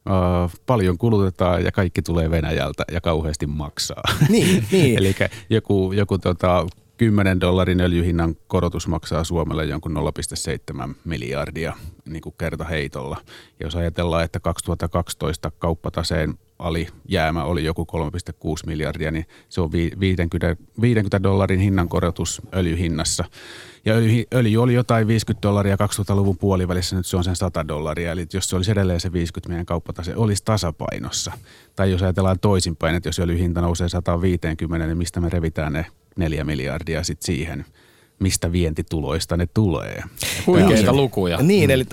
Uh, paljon kulutetaan ja kaikki tulee Venäjältä ja kauheasti maksaa. Niin, niin. Eli joku, joku tota kymmenen dollarin öljyhinnan korotus maksaa Suomelle jonkun nolla pilkku seitsemän miljardia niin kuin kertaheitolla. Jos ajatellaan, että kaksituhattakaksitoista kauppataseen alijäämä oli joku kolme pilkku kuusi miljardia, niin se on viidenkymmenen dollarin hinnan korotus öljyhinnassa. Ja öljy, öljy oli jotain viisikymmentä dollaria kaksituhattaluvun puolivälissä, nyt se on sen sata dollaria. Eli jos se olisi edelleen se viisikymmentä, meidän kauppatase olisi tasapainossa. Tai jos ajatellaan toisinpäin, että jos öljyhinta nousee sata viisikymmentä, niin mistä me revitään ne neljä miljardia sitten siihen, mistä vientituloista ne tulee. Huikeita lukuja. Niin, eli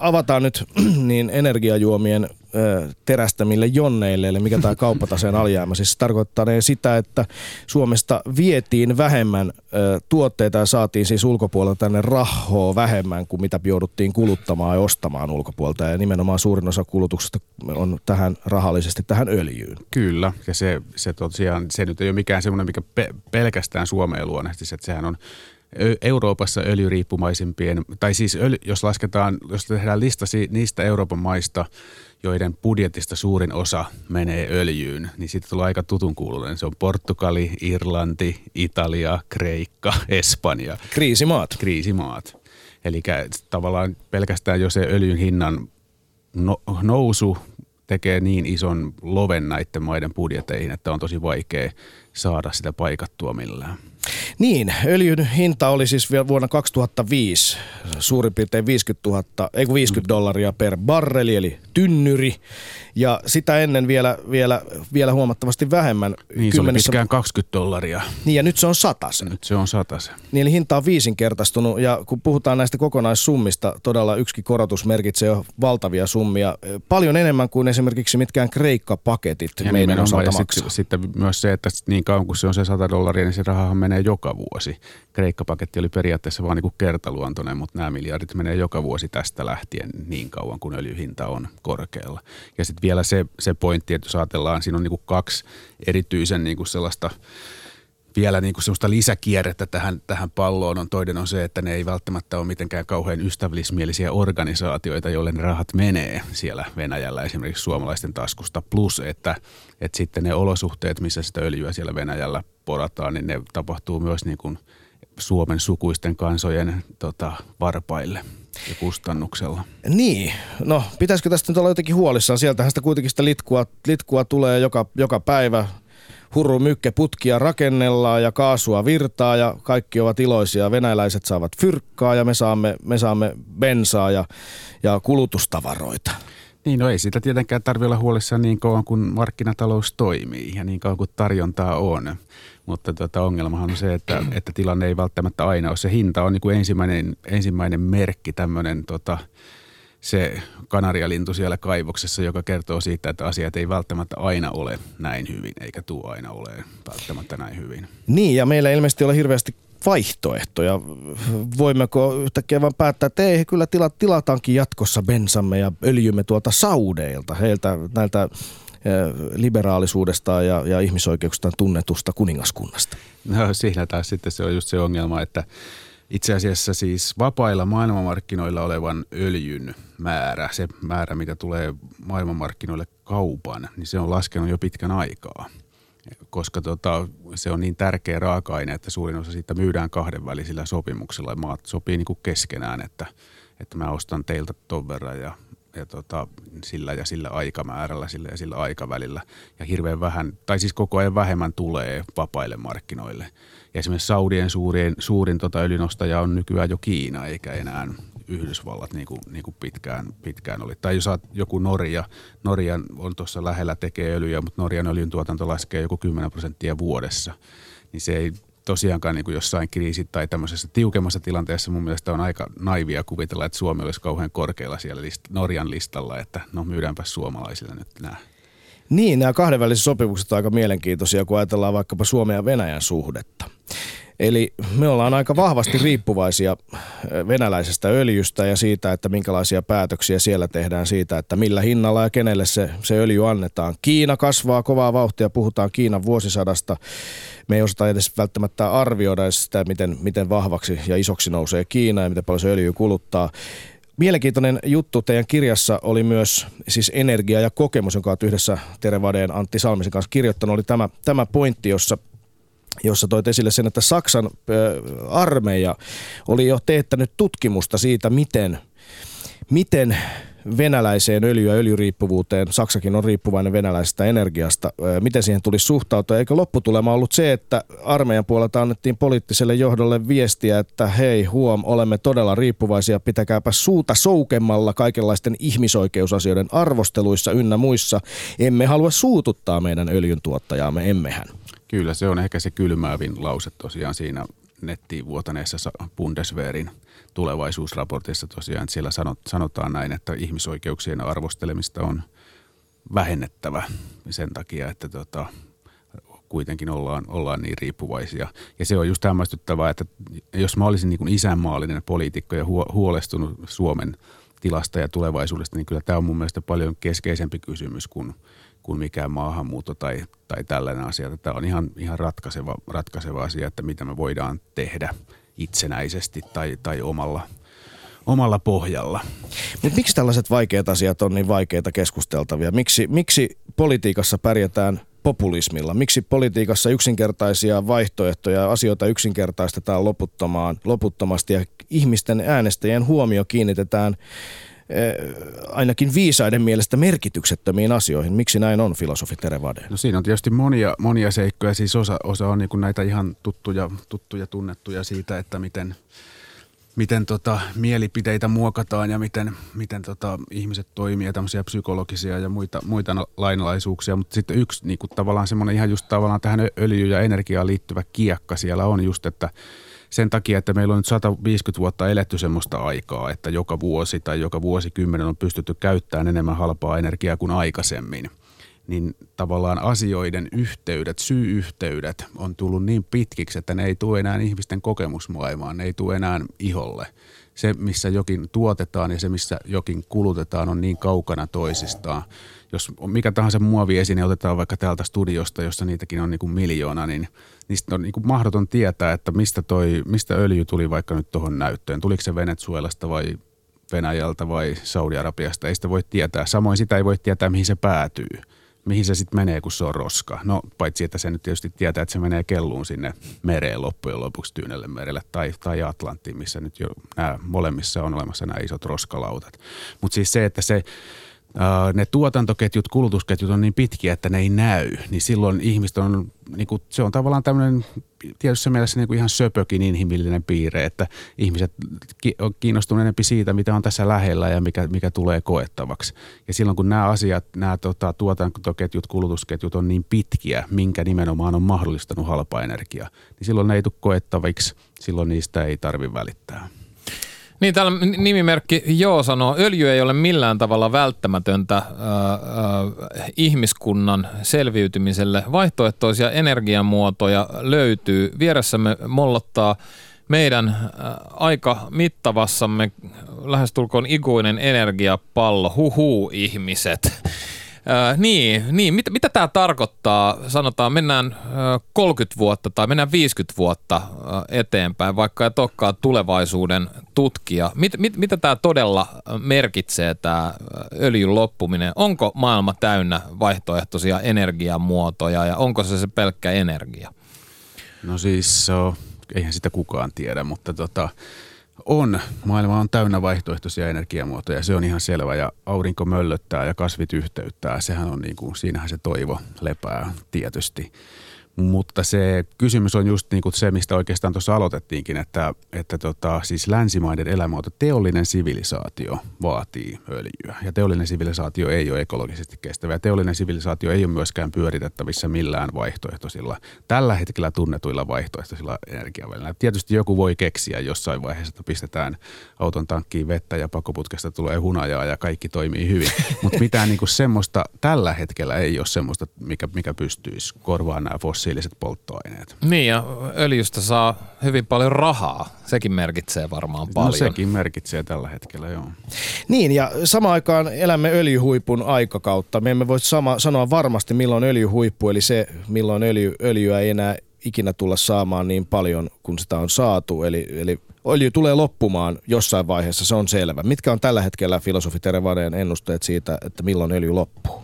avataan nyt niin energiajuomien ö, terästämille jonneille, eli mikä tämä kauppataseen alijäämä. Siis se tarkoittaa sitä, että Suomesta vietiin vähemmän ö, tuotteita ja saatiin siis ulkopuolelta tänne rahaa vähemmän kuin mitä jouduttiin kuluttamaan ja ostamaan ulkopuolelta. Ja nimenomaan suurin osa kulutuksesta on tähän rahallisesti tähän öljyyn. Kyllä, ja se, se tosiaan, se nyt ei ole mikään semmoinen, mikä pe- pelkästään Suomeen luonnehtisi, että sehän on Euroopassa öljyriippumaisimpien, tai siis öljy, jos lasketaan, jos tehdään lista niistä Euroopan maista, joiden budjetista suurin osa menee öljyyn, niin siitä tulee aika tutunkuuluinen. Se on Portugali, Irlanti, Italia, Kreikka, Espanja. Kriisimaat. Kriisimaat. Eli tavallaan pelkästään jo se öljyn hinnan no, nousu tekee niin ison loven näiden maiden budjeteihin, että on tosi vaikea saada sitä paikattua millään. Niin, öljyn hinta oli siis vielä vuonna kaksituhattaviisi suurin piirtein viisikymmentä, tuhatta, ei viisikymmentä dollaria per barreli, eli tynnyri. Ja sitä ennen vielä, vielä, vielä huomattavasti vähemmän. Niin, se oli pitkään kaksikymmentä dollaria. Niin, ja nyt se on satasen. Nyt se on satasen. Niin, eli hinta on viisinkertaistunut, ja kun puhutaan näistä kokonaissummista, todella yksikin korotus merkitsee jo valtavia summia. Paljon enemmän kuin esimerkiksi mitkään kreikkapaketit ja meidän osalta maksaa. Sitten myös se, että niin kauan kuin se on se sata dollaria, niin se rahahan menee joka vuosi. Kreikkapaketti oli periaatteessa vaan niin kuin kertaluontoinen, mutta nämä miljardit menee joka vuosi tästä lähtien niin kauan, kun öljyhinta on korkealla. Ja sitten vielä se, se pointti, että jos ajatellaan, siinä on niin kuin kaksi erityisen niin kuin sellaista vielä niin kuin sellaista lisäkierrettä tähän, tähän palloon on. Toinen on se, että ne ei välttämättä ole mitenkään kauhean ystävällismielisiä organisaatioita, joille ne rahat menee siellä Venäjällä esimerkiksi suomalaisten taskusta. Plus, että, että sitten ne olosuhteet, missä sitä öljyä siellä Venäjällä porataan, niin ne tapahtuu myös niin kuin Suomen sukuisten kansojen tota, varpaille ja kustannuksella. Niin, no pitäisikö tästä nyt olla jotenkin huolissaan? Sieltähän sitä kuitenkin sitä litkua, litkua tulee joka, joka päivä. Hurru mykke putkia rakennellaan ja kaasua virtaa ja kaikki ovat iloisia. Venäläiset saavat fyrkkaa ja me saamme, me saamme bensaa ja, ja kulutustavaroita. Niin, no ei siitä tietenkään tarvitse olla huolissaan niin kauan kuin markkinatalous toimii ja niin kauan kuin tarjontaa on. Mutta tota, ongelmahan on se, että, että tilanne ei välttämättä aina ole. Se hinta on niin kuin ensimmäinen, ensimmäinen merkki, tämmöinen tota, se kanarialintu siellä kaivoksessa, joka kertoo siitä, että asiat ei välttämättä aina ole näin hyvin, eikä tule aina ole välttämättä näin hyvin. Niin, ja meillä ilmeisesti ei ole hirveästi vaihtoehtoja. Voimmeko yhtäkkiä vaan päättää, että ei, kyllä tila, tilataankin jatkossa bensamme ja öljymme tuolta saudeilta, heiltä näiltä liberaalisuudestaan ja, ja ihmisoikeuksistaan tunnetusta kuningaskunnasta. No siinä taas sitten se on just se ongelma, että itse asiassa siis vapailla maailmanmarkkinoilla olevan öljyn määrä, se määrä mitä tulee maailmanmarkkinoille kaupan, niin se on laskenut jo pitkän aikaa, koska tota, se on niin tärkeä raaka-aine, että suurin osa siitä myydään kahdenvälisillä sopimuksilla. Maat sopii niin kuin keskenään, että, että mä ostan teiltä ton verran ja ja tota, sillä ja sillä aikamäärällä, sillä ja sillä aikavälillä. Ja hirveän vähän, tai siis koko ajan vähemmän tulee vapaille markkinoille. Ja esimerkiksi Saudien suurin, suurin tota öljynostaja on nykyään jo Kiina, eikä enää Yhdysvallat niin kuin, niin kuin pitkään, pitkään oli. Tai jos joku Norja, Norjan on tuossa lähellä tekee öljyä, mutta Norjan öljyntuotanto laskee joku kymmenen prosenttia vuodessa, niin se ei tosiaankaan niin kuin jossain kriisit tai tämmöisessä tiukemmassa tilanteessa mun mielestä on aika naivia kuvitella, että Suomi olisi kauhean korkealla siellä list- Norjan listalla, että no myydäänpä suomalaisille nyt nämä. Niin, nämä kahdenväliset sopimukset ovat aika mielenkiintoisia, kun ajatellaan vaikkapa Suomen ja Venäjän suhdetta. Eli me ollaan aika vahvasti riippuvaisia venäläisestä öljystä ja siitä, että minkälaisia päätöksiä siellä tehdään siitä, että millä hinnalla ja kenelle se, se öljy annetaan. Kiina kasvaa kovaa vauhtia, puhutaan Kiinan vuosisadasta. Me ei osata edes välttämättä arvioida edes sitä, miten, miten vahvaksi ja isoksi nousee Kiina ja miten paljon se öljy kuluttaa. Mielenkiintoinen juttu teidän kirjassa oli myös siis energia ja kokemus, jonka olet yhdessä Tere Vadén Antti Salmisen kanssa kirjoittanut, oli tämä, tämä pointti, jossa jossa toit esille sen, että Saksan armeija oli jo teettänyt tutkimusta siitä, miten, miten venäläiseen öljy- ja öljyriippuvuuteen, Saksakin on riippuvainen venäläisestä energiasta, miten siihen tulisi suhtautua. Eikö lopputulema ollut se, että armeijan puolelta annettiin poliittiselle johdolle viestiä, että hei huom, olemme todella riippuvaisia, pitäkääpä suuta soukemmalla kaikenlaisten ihmisoikeusasioiden arvosteluissa ynnä muissa. Emme halua suututtaa meidän öljyntuottajaamme, emmehän. Kyllä, se on ehkä se kylmäävin lause tosiaan siinä nettiin vuotaneessa Bundeswehrin tulevaisuusraportissa tosiaan, että siellä sanotaan näin, että ihmisoikeuksien arvostelemista on vähennettävä sen takia, että tota, kuitenkin ollaan, ollaan niin riippuvaisia. Ja se on just hämmästyttävää, että jos mä olisin niin kuin isänmaallinen poliitikko ja huolestunut Suomen tilasta ja tulevaisuudesta, niin kyllä tämä on mun mielestä paljon keskeisempi kysymys kuin kuin mikään maahanmuutto tai, tai tällainen asia. Tämä on ihan, ihan ratkaiseva, ratkaiseva asia, että mitä me voidaan tehdä itsenäisesti tai, tai omalla, omalla pohjalla. Mutta miksi tällaiset vaikeat asiat on niin vaikeita keskusteltavia? Miksi, miksi politiikassa pärjätään populismilla? Miksi politiikassa yksinkertaisia vaihtoehtoja, asioita yksinkertaistetaan loputtomaan, loputtomasti ja ihmisten äänestäjien huomio kiinnitetään ainakin viisaiden mielestä merkityksettömiin asioihin. Miksi näin on, filosofi Tere Vadén? No siinä on tietysti monia, monia seikkoja. Siis osa, osa on niin kuin näitä ihan tuttuja, tuttuja tunnettuja siitä, että miten, miten tota mielipiteitä muokataan ja miten, miten tota ihmiset toimii ja tämmöisiä psykologisia ja muita, muita lainalaisuuksia. Mutta sitten yksi niin kuin tavallaan semmoinen ihan just tavallaan tähän öljyyn ja energiaan liittyvä kiekka siellä on just, että sen takia, että meillä on nyt sata viisikymmentä vuotta eletty semmoista aikaa, että joka vuosi tai joka vuosikymmenen on pystytty käyttämään enemmän halpaa energiaa kuin aikaisemmin. Niin tavallaan asioiden yhteydet, syy-yhteydet on tullut niin pitkiksi, että ne ei tule enää ihmisten kokemusmaailmaan, ne ei tule enää iholle. Se, missä jokin tuotetaan ja se, missä jokin kulutetaan, on niin kaukana toisistaan. Jos mikä tahansa muoviesine otetaan vaikka täältä studiosta, jossa niitäkin on niin kuin miljoona, niin niistä on niin kuin mahdoton tietää, että mistä, toi, mistä öljy tuli vaikka nyt tuohon näyttöön. Tuliko se Venezuelasta vai Venäjältä vai Saudi-Arabiasta? Ei sitä voi tietää. Samoin sitä ei voi tietää, mihin se päätyy. Mihin se sitten menee, kun se on roska? No, paitsi että se nyt tietysti tietää, että se menee kelluun sinne mereen loppujen lopuksi, Tyynelle merelle tai, tai Atlanttiin, missä nyt jo nämä molemmissa on olemassa nämä isot roskalautat. Mutta siis se, että se, ne tuotantoketjut, kulutusketjut on niin pitkiä, että ne ei näy, niin silloin ihmiset on, niin kuin, se on tavallaan tämmöinen tietyssä mielessä niin kuin ihan söpökin inhimillinen piirre, että ihmiset on kiinnostunut enemmän siitä, mitä on tässä lähellä ja mikä, mikä tulee koettavaksi. Ja silloin kun nämä asiat, nämä tota, tuotantoketjut, kulutusketjut on niin pitkiä, minkä nimenomaan on mahdollistanut halpa energia, niin silloin ne ei tule koettaviksi, silloin niistä ei tarvitse välittää. Niin, täällä nimimerkki Joo sanoo, öljy ei ole millään tavalla välttämätöntä ää, ää, ihmiskunnan selviytymiselle. Vaihtoehtoisia energiamuotoja löytyy. Vieressämme mollottaa meidän ää, aika mittavassamme lähestulkoon ikuinen energiapallo. Huhuu, ihmiset. Äh, niin, niin, mit, mitä tämä tarkoittaa? Sanotaan, mennään äh, kolmekymmentä vuotta tai mennään viisikymmentä vuotta äh, eteenpäin, vaikka et olekaan tulevaisuuden tutkija. Mit, mit, mitä tämä todella merkitsee, tämä öljyn loppuminen? Onko maailma täynnä vaihtoehtoisia energiamuotoja ja onko se se pelkkä energia? No siis, oh, eihän sitä kukaan tiedä, mutta tota... On. Maailma on täynnä vaihtoehtoisia energiamuotoja. Se on ihan selvä. Ja aurinko möllöttää ja kasvit yhteyttää. Sehän on niin kuin, siinähän se toivo lepää tietysti. Mutta se kysymys on just niin kuin se, mistä oikeastaan tuossa aloitettiinkin, että, että tota, siis länsimaiden elämänmuoto, teollinen sivilisaatio vaatii öljyä. Ja teollinen sivilisaatio ei ole ekologisesti kestävä. Teollinen sivilisaatio ei ole myöskään pyöritettävissä millään vaihtoehtoisilla, tällä hetkellä tunnetuilla vaihtoehtoisilla energiavälineillä. Tietysti joku voi keksiä jossain vaiheessa, että pistetään auton tankkiin vettä ja pakoputkesta tulee hunajaa ja kaikki toimii hyvin. Mutta mitään niin kuin semmoista, tällä hetkellä ei ole semmoista, mikä, mikä pystyisi korvaamaan nämä fossiiliset polttoaineet. Niin, ja öljystä saa hyvin paljon rahaa. Sekin merkitsee varmaan paljon. No, sekin merkitsee tällä hetkellä, joo. Niin, ja samaan aikaan elämme öljyhuipun aikakautta. Me emme voi sama, sanoa varmasti, milloin öljyhuippu, eli se, milloin öljy, öljyä ei enää ikinä tulla saamaan niin paljon, kun sitä on saatu. Eli, eli öljy tulee loppumaan jossain vaiheessa, se on selvä. Mitkä on tällä hetkellä filosofi Tere Vadén ennusteet siitä, että milloin öljy loppuu?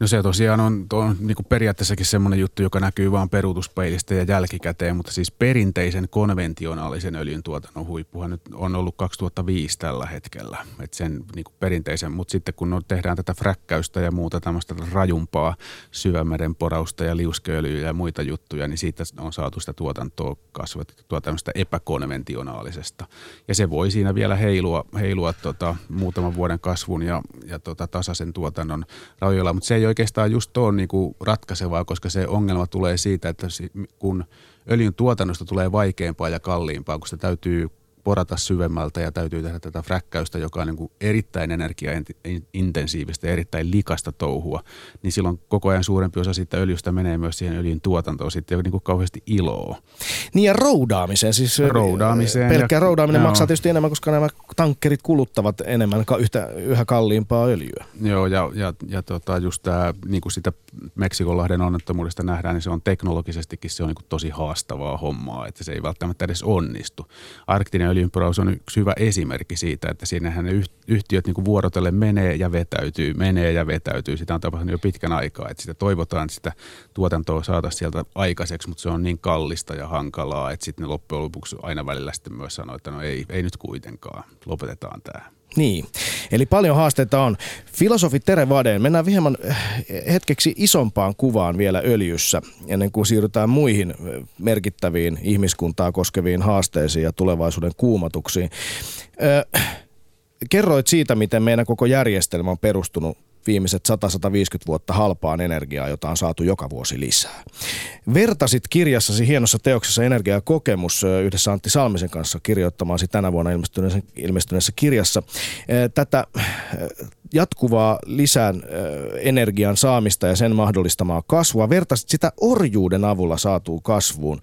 No se tosiaan on, on niin kuin periaatteessakin semmoinen juttu, joka näkyy vaan peruutuspeilistä ja jälkikäteen, mutta siis perinteisen konventionaalisen öljyntuotannon huippuhan nyt on ollut kaksituhattaviisi tällä hetkellä. Et sen niin kuin perinteisen, mutta sitten kun tehdään tätä fräkkäystä ja muuta tämmöistä rajumpaa syvämeren porausta ja liuskeöljyä ja muita juttuja, niin siitä on saatu sitä tuotantoa kasvatettua tämmöistä epäkonventionaalisesta. Ja se voi siinä vielä heilua, heilua tota, muutaman vuoden kasvun ja, ja tota, tasaisen tuotannon rajoilla, mutta se ei oikeastaan just ole niinku ratkaisevaa, koska se ongelma tulee siitä, että kun öljyn tuotannosta tulee vaikeampaa ja kalliimpaa, kun sitä täytyy porata syvemmältä ja täytyy tehdä tätä fräkkäystä, joka on niinku erittäin energiaintensiivistä ja erittäin likasta touhua, niin silloin koko ajan suurempi osa siitä öljystä menee myös siihen öljyn tuotantoon sitten niinku kauheasti iloa. Niin ja roudaamiseen, siis roudaamiseen pelkkä ja, roudaaminen joo. Maksaa tietysti enemmän, koska nämä tankkerit kuluttavat enemmän yhtä, yhä kalliimpaa öljyä. Joo ja, ja, ja tota just tämä, niin kuin sitä Meksikonlahden onnettomuudesta nähdään, niin se on teknologisestikin se on niinku tosi haastavaa hommaa, että se ei välttämättä edes onnistu. Arktinen öljynporaus on yksi hyvä esimerkki siitä, että siinähän ne yhtiöt niin kuin vuorotellen menee ja vetäytyy, menee ja vetäytyy. Sitä on tapahtunut jo pitkän aikaa, että sitä toivotaan, että sitä tuotantoa saataisiin sieltä aikaiseksi, mutta se on niin kallista ja hankalaa, että sitten ne loppujen lopuksi aina välillä sitten myös sanoo, että no ei, ei nyt kuitenkaan, lopetetaan tämä. Niin, eli paljon haasteita on. Filosofi Tere Vadén, mennään hieman hetkeksi isompaan kuvaan vielä öljyssä, ennen kuin siirrytään muihin merkittäviin ihmiskuntaa koskeviin haasteisiin ja tulevaisuuden kuumatuksiin. Ö, kerroit siitä, miten meidän koko järjestelmä on perustunut viimeiset sata-sataviisikymmentä vuotta halpaan energiaa, jota on saatu joka vuosi lisää. Vertasit kirjassasi hienossa teoksessa Energia ja kokemus yhdessä Antti Salmisen kanssa kirjoittamaasi tänä vuonna ilmestyneessä, ilmestyneessä kirjassa tätä jatkuvaa lisään energian saamista ja sen mahdollistamaa kasvua. Vertasit sitä orjuuden avulla saatuun kasvuun.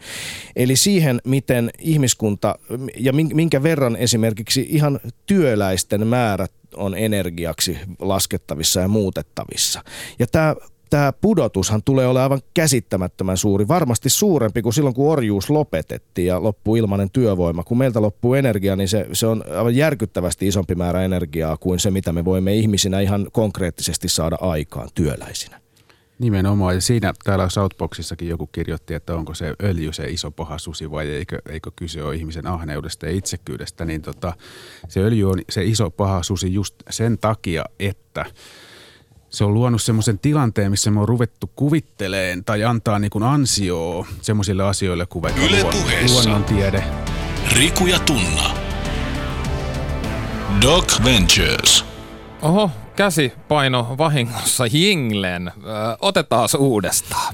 Eli siihen, miten ihmiskunta ja minkä verran esimerkiksi ihan työläisten määrät on energiaksi laskettavissa ja muutettavissa. Ja tämä, tämä pudotushan tulee olemaan aivan käsittämättömän suuri, varmasti suurempi kuin silloin, kun orjuus lopetettiin ja loppuu ilmainen työvoima. Kun meiltä loppuu energia, niin se, se on aivan järkyttävästi isompi määrä energiaa kuin se, mitä me voimme ihmisinä ihan konkreettisesti saada aikaan työläisinä. Nimenomaan. Ja siinä täällä Southboxissakin joku kirjoitti, että onko se öljy se iso paha susi vai eikö, eikö kyse ole ihmisen ahneudesta ja itsekyydestä. Niin tota, se öljy on se iso paha susi just sen takia, että se on luonut semmoisen tilanteen, missä me on ruvettu kuvitteleen tai antaa niin kuin ansioa semmoisille asioille kuin vaikka luonnontiede. Riku ja Tunna. Docventures. Oho. Käsi paino vahingossa jinglen. Otetaan uudestaan.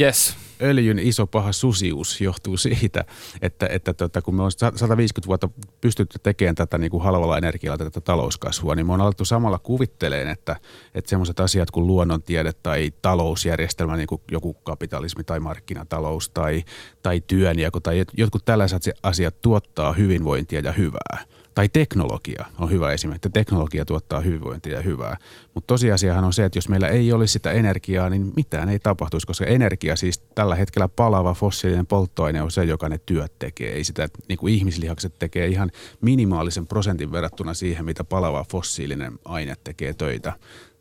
Yes. Öljyn iso paha susius johtuu siitä, että, että tota, kun me on sataviisikymmentä vuotta pystytty tekemään tätä niin kuin halvalla energialla tätä talouskasvua, niin me on alettu samalla kuvitteleen, että, että sellaiset asiat kuin luonnontiede tai talousjärjestelmä, niin kuin joku kapitalismi tai markkinatalous tai, tai työnjako tai jotkut tällaiset asiat tuottaa hyvinvointia ja hyvää. Tai teknologia on hyvä esimerkki, että teknologia tuottaa hyvinvointia ja hyvää. Mutta tosiasiahan on se, että jos meillä ei olisi sitä energiaa, niin mitään ei tapahtuisi, koska energia siis tällä hetkellä palava fossiilinen polttoaine on se, joka ne työt tekee. Ei sitä, niin kuin ihmislihakset tekee ihan minimaalisen prosentin verrattuna siihen, mitä palava fossiilinen aine tekee töitä,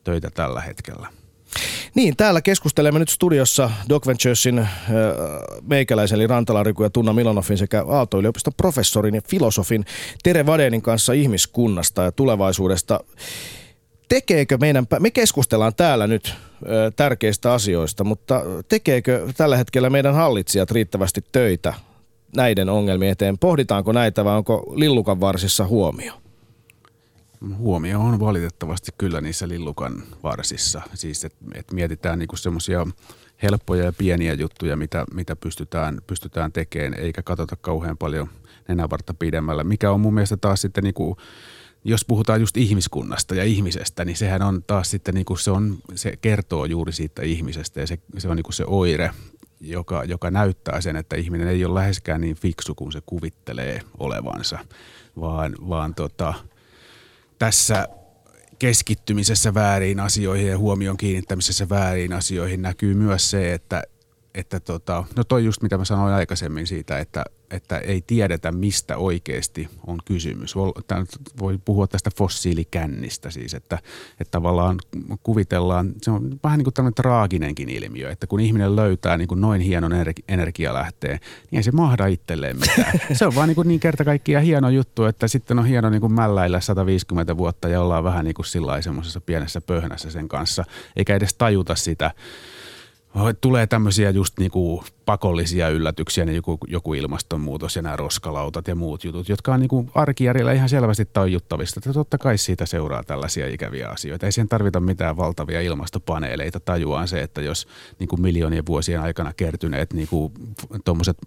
töitä tällä hetkellä. Niin, täällä keskustelemme nyt studiossa Docventuresin äh, meikäläisen eli Rantalan Riku ja Tunna Milonoffin sekä Aalto-yliopiston professorin ja filosofin Tere Vadénin kanssa ihmiskunnasta ja tulevaisuudesta. Tekeekö meidän, me keskustellaan täällä nyt äh, tärkeistä asioista, mutta tekeekö tällä hetkellä meidän hallitsijat riittävästi töitä näiden ongelmien eteen? Pohditaanko näitä vai onko lillukan varsissa huomio? Huomio on valitettavasti kyllä niissä lillukan varsissa. Siis, että et mietitään niinku semmoisia helppoja ja pieniä juttuja, mitä, mitä pystytään, pystytään tekemään, eikä katsota kauhean paljon nenävartta pidemmällä. Mikä on mun mielestä taas sitten, niinku, jos puhutaan just ihmiskunnasta ja ihmisestä, niin sehän on taas sitten, niinku, se, on, se kertoo juuri siitä ihmisestä ja se, se on niinku se oire, joka, joka näyttää sen, että ihminen ei ole läheskään niin fiksu kuin se kuvittelee olevansa, vaan, vaan tota... Tässä keskittymisessä vääriin asioihin ja huomion kiinnittämisessä vääriin asioihin näkyy myös se, että, että tota, no toi just mitä mä sanoin aikaisemmin siitä, että, että ei tiedetä mistä oikeasti on kysymys. Voi puhua tästä fossiilikännistä siis, että, että tavallaan kuvitellaan, se on vähän niin kuin tämmöinen traaginenkin ilmiö, että kun ihminen löytää niin kuin noin hienon energialähteen, niin ei se mahda itselleen mitään. Se on vaan niin, niin kerta kaikkiaan hieno juttu, että sitten on hieno niin kuin mälläillä sataviisikymmentä vuotta ja ollaan vähän niin kuin sillä semmoisessa pienessä pöhnässä sen kanssa, eikä edes tajuta sitä. Tulee tämmöisiä just niinku pakollisia yllätyksiä, niin joku, joku ilmastonmuutos ja nämä roskalautat ja muut jutut, jotka on niinku arkijärjellä ihan selvästi tajuttavista. Että totta kai siitä seuraa tällaisia ikäviä asioita. Ei siihen tarvita mitään valtavia ilmastopaneeleita. Tajuaan se, että jos niinku miljoonien vuosien aikana kertyneet niinku tuommoiset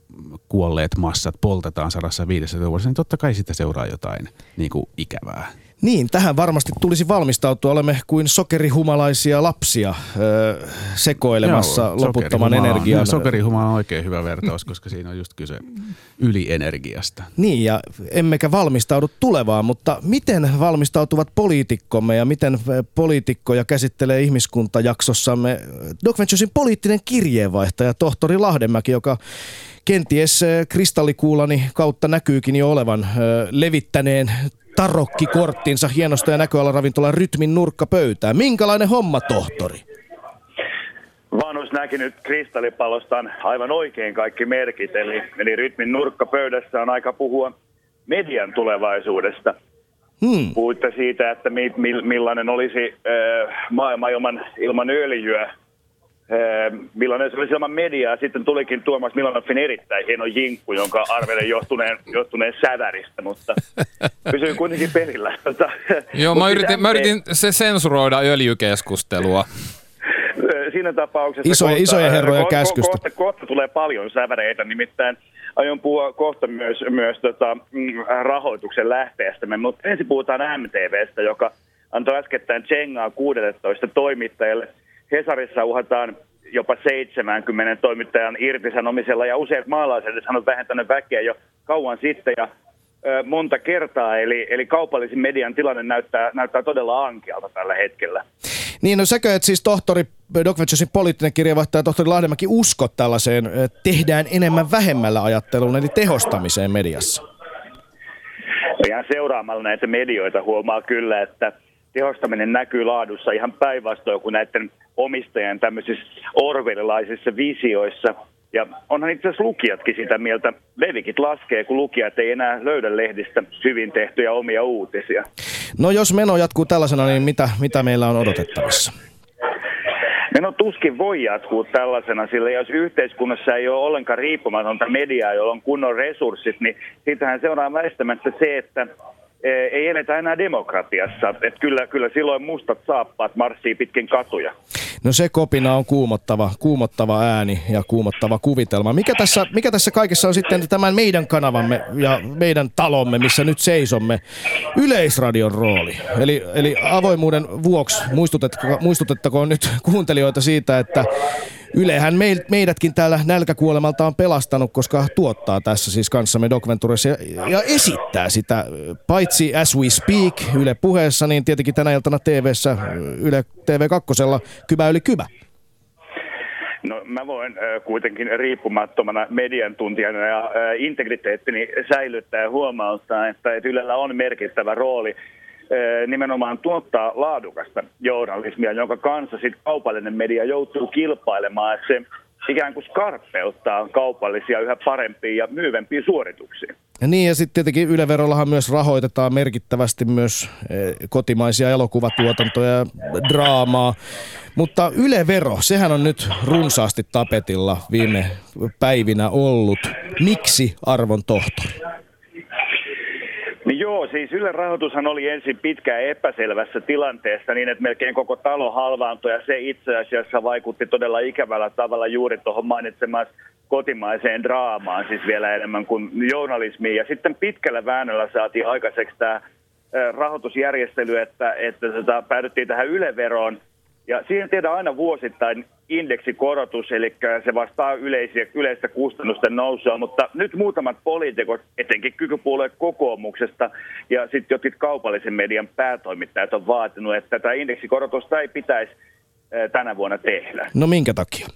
kuolleet massat poltetaan sadassa viidessätoista vuodessa, niin totta kai siitä seuraa jotain niinku ikävää. Niin, tähän varmasti tulisi valmistautua. Olemme kuin sokerihumalaisia lapsia öö, sekoilemassa Joo, loputtoman energiaa. Sokerihumala on oikein hyvä vertaus, koska siinä on just kyse ylienergiasta. Niin, ja emmekä valmistaudu tulevaan, mutta miten valmistautuvat poliitikkomme ja miten poliitikkoja käsittelee ihmiskuntajaksossamme Docventuresin poliittinen kirjeenvaihtaja tohtori Lahdenmäki, joka kenties kristallikuulani kautta näkyykin jo olevan öö, levittäneen tarokkikorttinsa hienosta ja näköalaravintolan Rytmin nurkkapöytää. Minkälainen homma, tohtori? Vanus näki nyt kristallipallostaan aivan oikein kaikki merkit, eli, eli Rytmin nurkkapöydässä on aika puhua median tulevaisuudesta. Hmm. Puhuitte siitä, että mi, mi, millainen olisi äh, maailma ilman, ilman öljyä, äh, millainen se olisi ilman mediaa. Sitten tulikin Tuomas Milanoffin erittäin hieno jinkku, jonka arvelen johtuneen, johtuneen säväristä, mutta pysyin kuitenkin perillä. Joo, mä yritin, mä yritin se sensuroida öljykeskustelua. Siinä tapauksessa isoja, kohta, isoja herroja ko- käskystä. Kohta, kohta tulee paljon säväreitä, nimittäin aion puhua kohta myös, myös tota, rahoituksen lähteestämme, mutta ensin puhutaan M T V:stä, joka antoi äskettäin tsengaa kuusitoista toimittajalle. Hesarissa uhataan jopa seitsemänkymmenen toimittajan irtisanomisella, ja useat maalaiset sanovat vähentänyt väkeä jo kauan sitten ja ö, monta kertaa, eli, eli kaupallisen median tilanne näyttää, näyttää todella ankealta tällä hetkellä. Niin, no säkö et siis tohtori, Docventuresin poliittinen kirjeenvaihtaja tohtori Lahdenmäki usko tällaiseen tehdään enemmän vähemmällä ajatteluun, eli tehostamiseen mediassa? Ihan seuraamalla näitä medioita huomaa kyllä, että tehostaminen näkyy laadussa ihan päinvastoin kuin näiden omistajien tämmöisissä orwellilaisissa visioissa. Ja onhan itse asiassa lukijatkin sitä mieltä. Levikit laskee, kun lukijat ei enää löydä lehdistä hyvin tehtyjä omia uutisia. No jos meno jatkuu tällaisena, niin mitä, mitä meillä on odotettavissa? Meno tuskin voi jatkuu tällaisena, sillä jos yhteiskunnassa ei ole ollenkaan riippumatonta mediaa, jolla on kunnon resurssit, niin siitähän seuraa väistämättä se, että ei eletä enää demokratiassa. Että kyllä, kyllä silloin mustat saappaat marssii pitkin katuja. No se kopina on kuumottava, kuumottava ääni ja kuumottava kuvitelma. Mikä tässä, mikä tässä kaikessa on sitten tämän meidän kanavamme ja meidän talomme, missä nyt seisomme, Yleisradion rooli? Eli, eli avoimuuden vuoksi muistutettakoon nyt kuuntelijoita siitä, että Ylehän meidätkin täällä nälkäkuolemalta on pelastanut, koska tuottaa tässä siis kanssamme Docventuresia ja esittää sitä paitsi As We Speak Yle Puheessa, niin tietenkin tänä iltana T V:ssä Yle T V kaksi Kymä yli kymä. No mä voin äh, kuitenkin riippumattomana median tuntijana ja äh, integriteettini säilyttää ja huomauttaa, että Ylellä on merkittävä rooli nimenomaan tuottaa laadukasta journalismia, jonka kanssa sit kaupallinen media joutuu kilpailemaan, että se ikään kuin skarpeuttaa kaupallisia yhä parempiin ja myyvempiin suorituksiin. Ja niin, ja sitten tietenkin Yle-verollahan myös rahoitetaan merkittävästi myös kotimaisia elokuvatuotantoja ja draamaa, mutta Yle-vero, sehän on nyt runsaasti tapetilla viime päivinä ollut. Miksi, arvon tohtori? Niin joo, siis Ylen rahoitushan oli ensin pitkään epäselvässä tilanteessa niin, että melkein koko talo halvaantui ja se itse asiassa vaikutti todella ikävällä tavalla juuri tuohon mainitsemaan kotimaiseen draamaan, siis vielä enemmän kuin journalismiin. Ja sitten pitkällä väännöllä saatiin aikaiseksi tämä rahoitusjärjestely, että, että päädyttiin tähän Yle-veroon. Ja siihen tehdään aina vuosittain indeksikorotus, eli se vastaa yleisiä, yleistä kustannusten nousua, mutta nyt muutamat poliitikot, etenkin kykypuolueen kokoomuksesta ja sitten jotkut kaupallisen median päätoimittajat on vaatinut, että tätä indeksikorotusta ei pitäisi tänä vuonna tehdä. No minkä takia?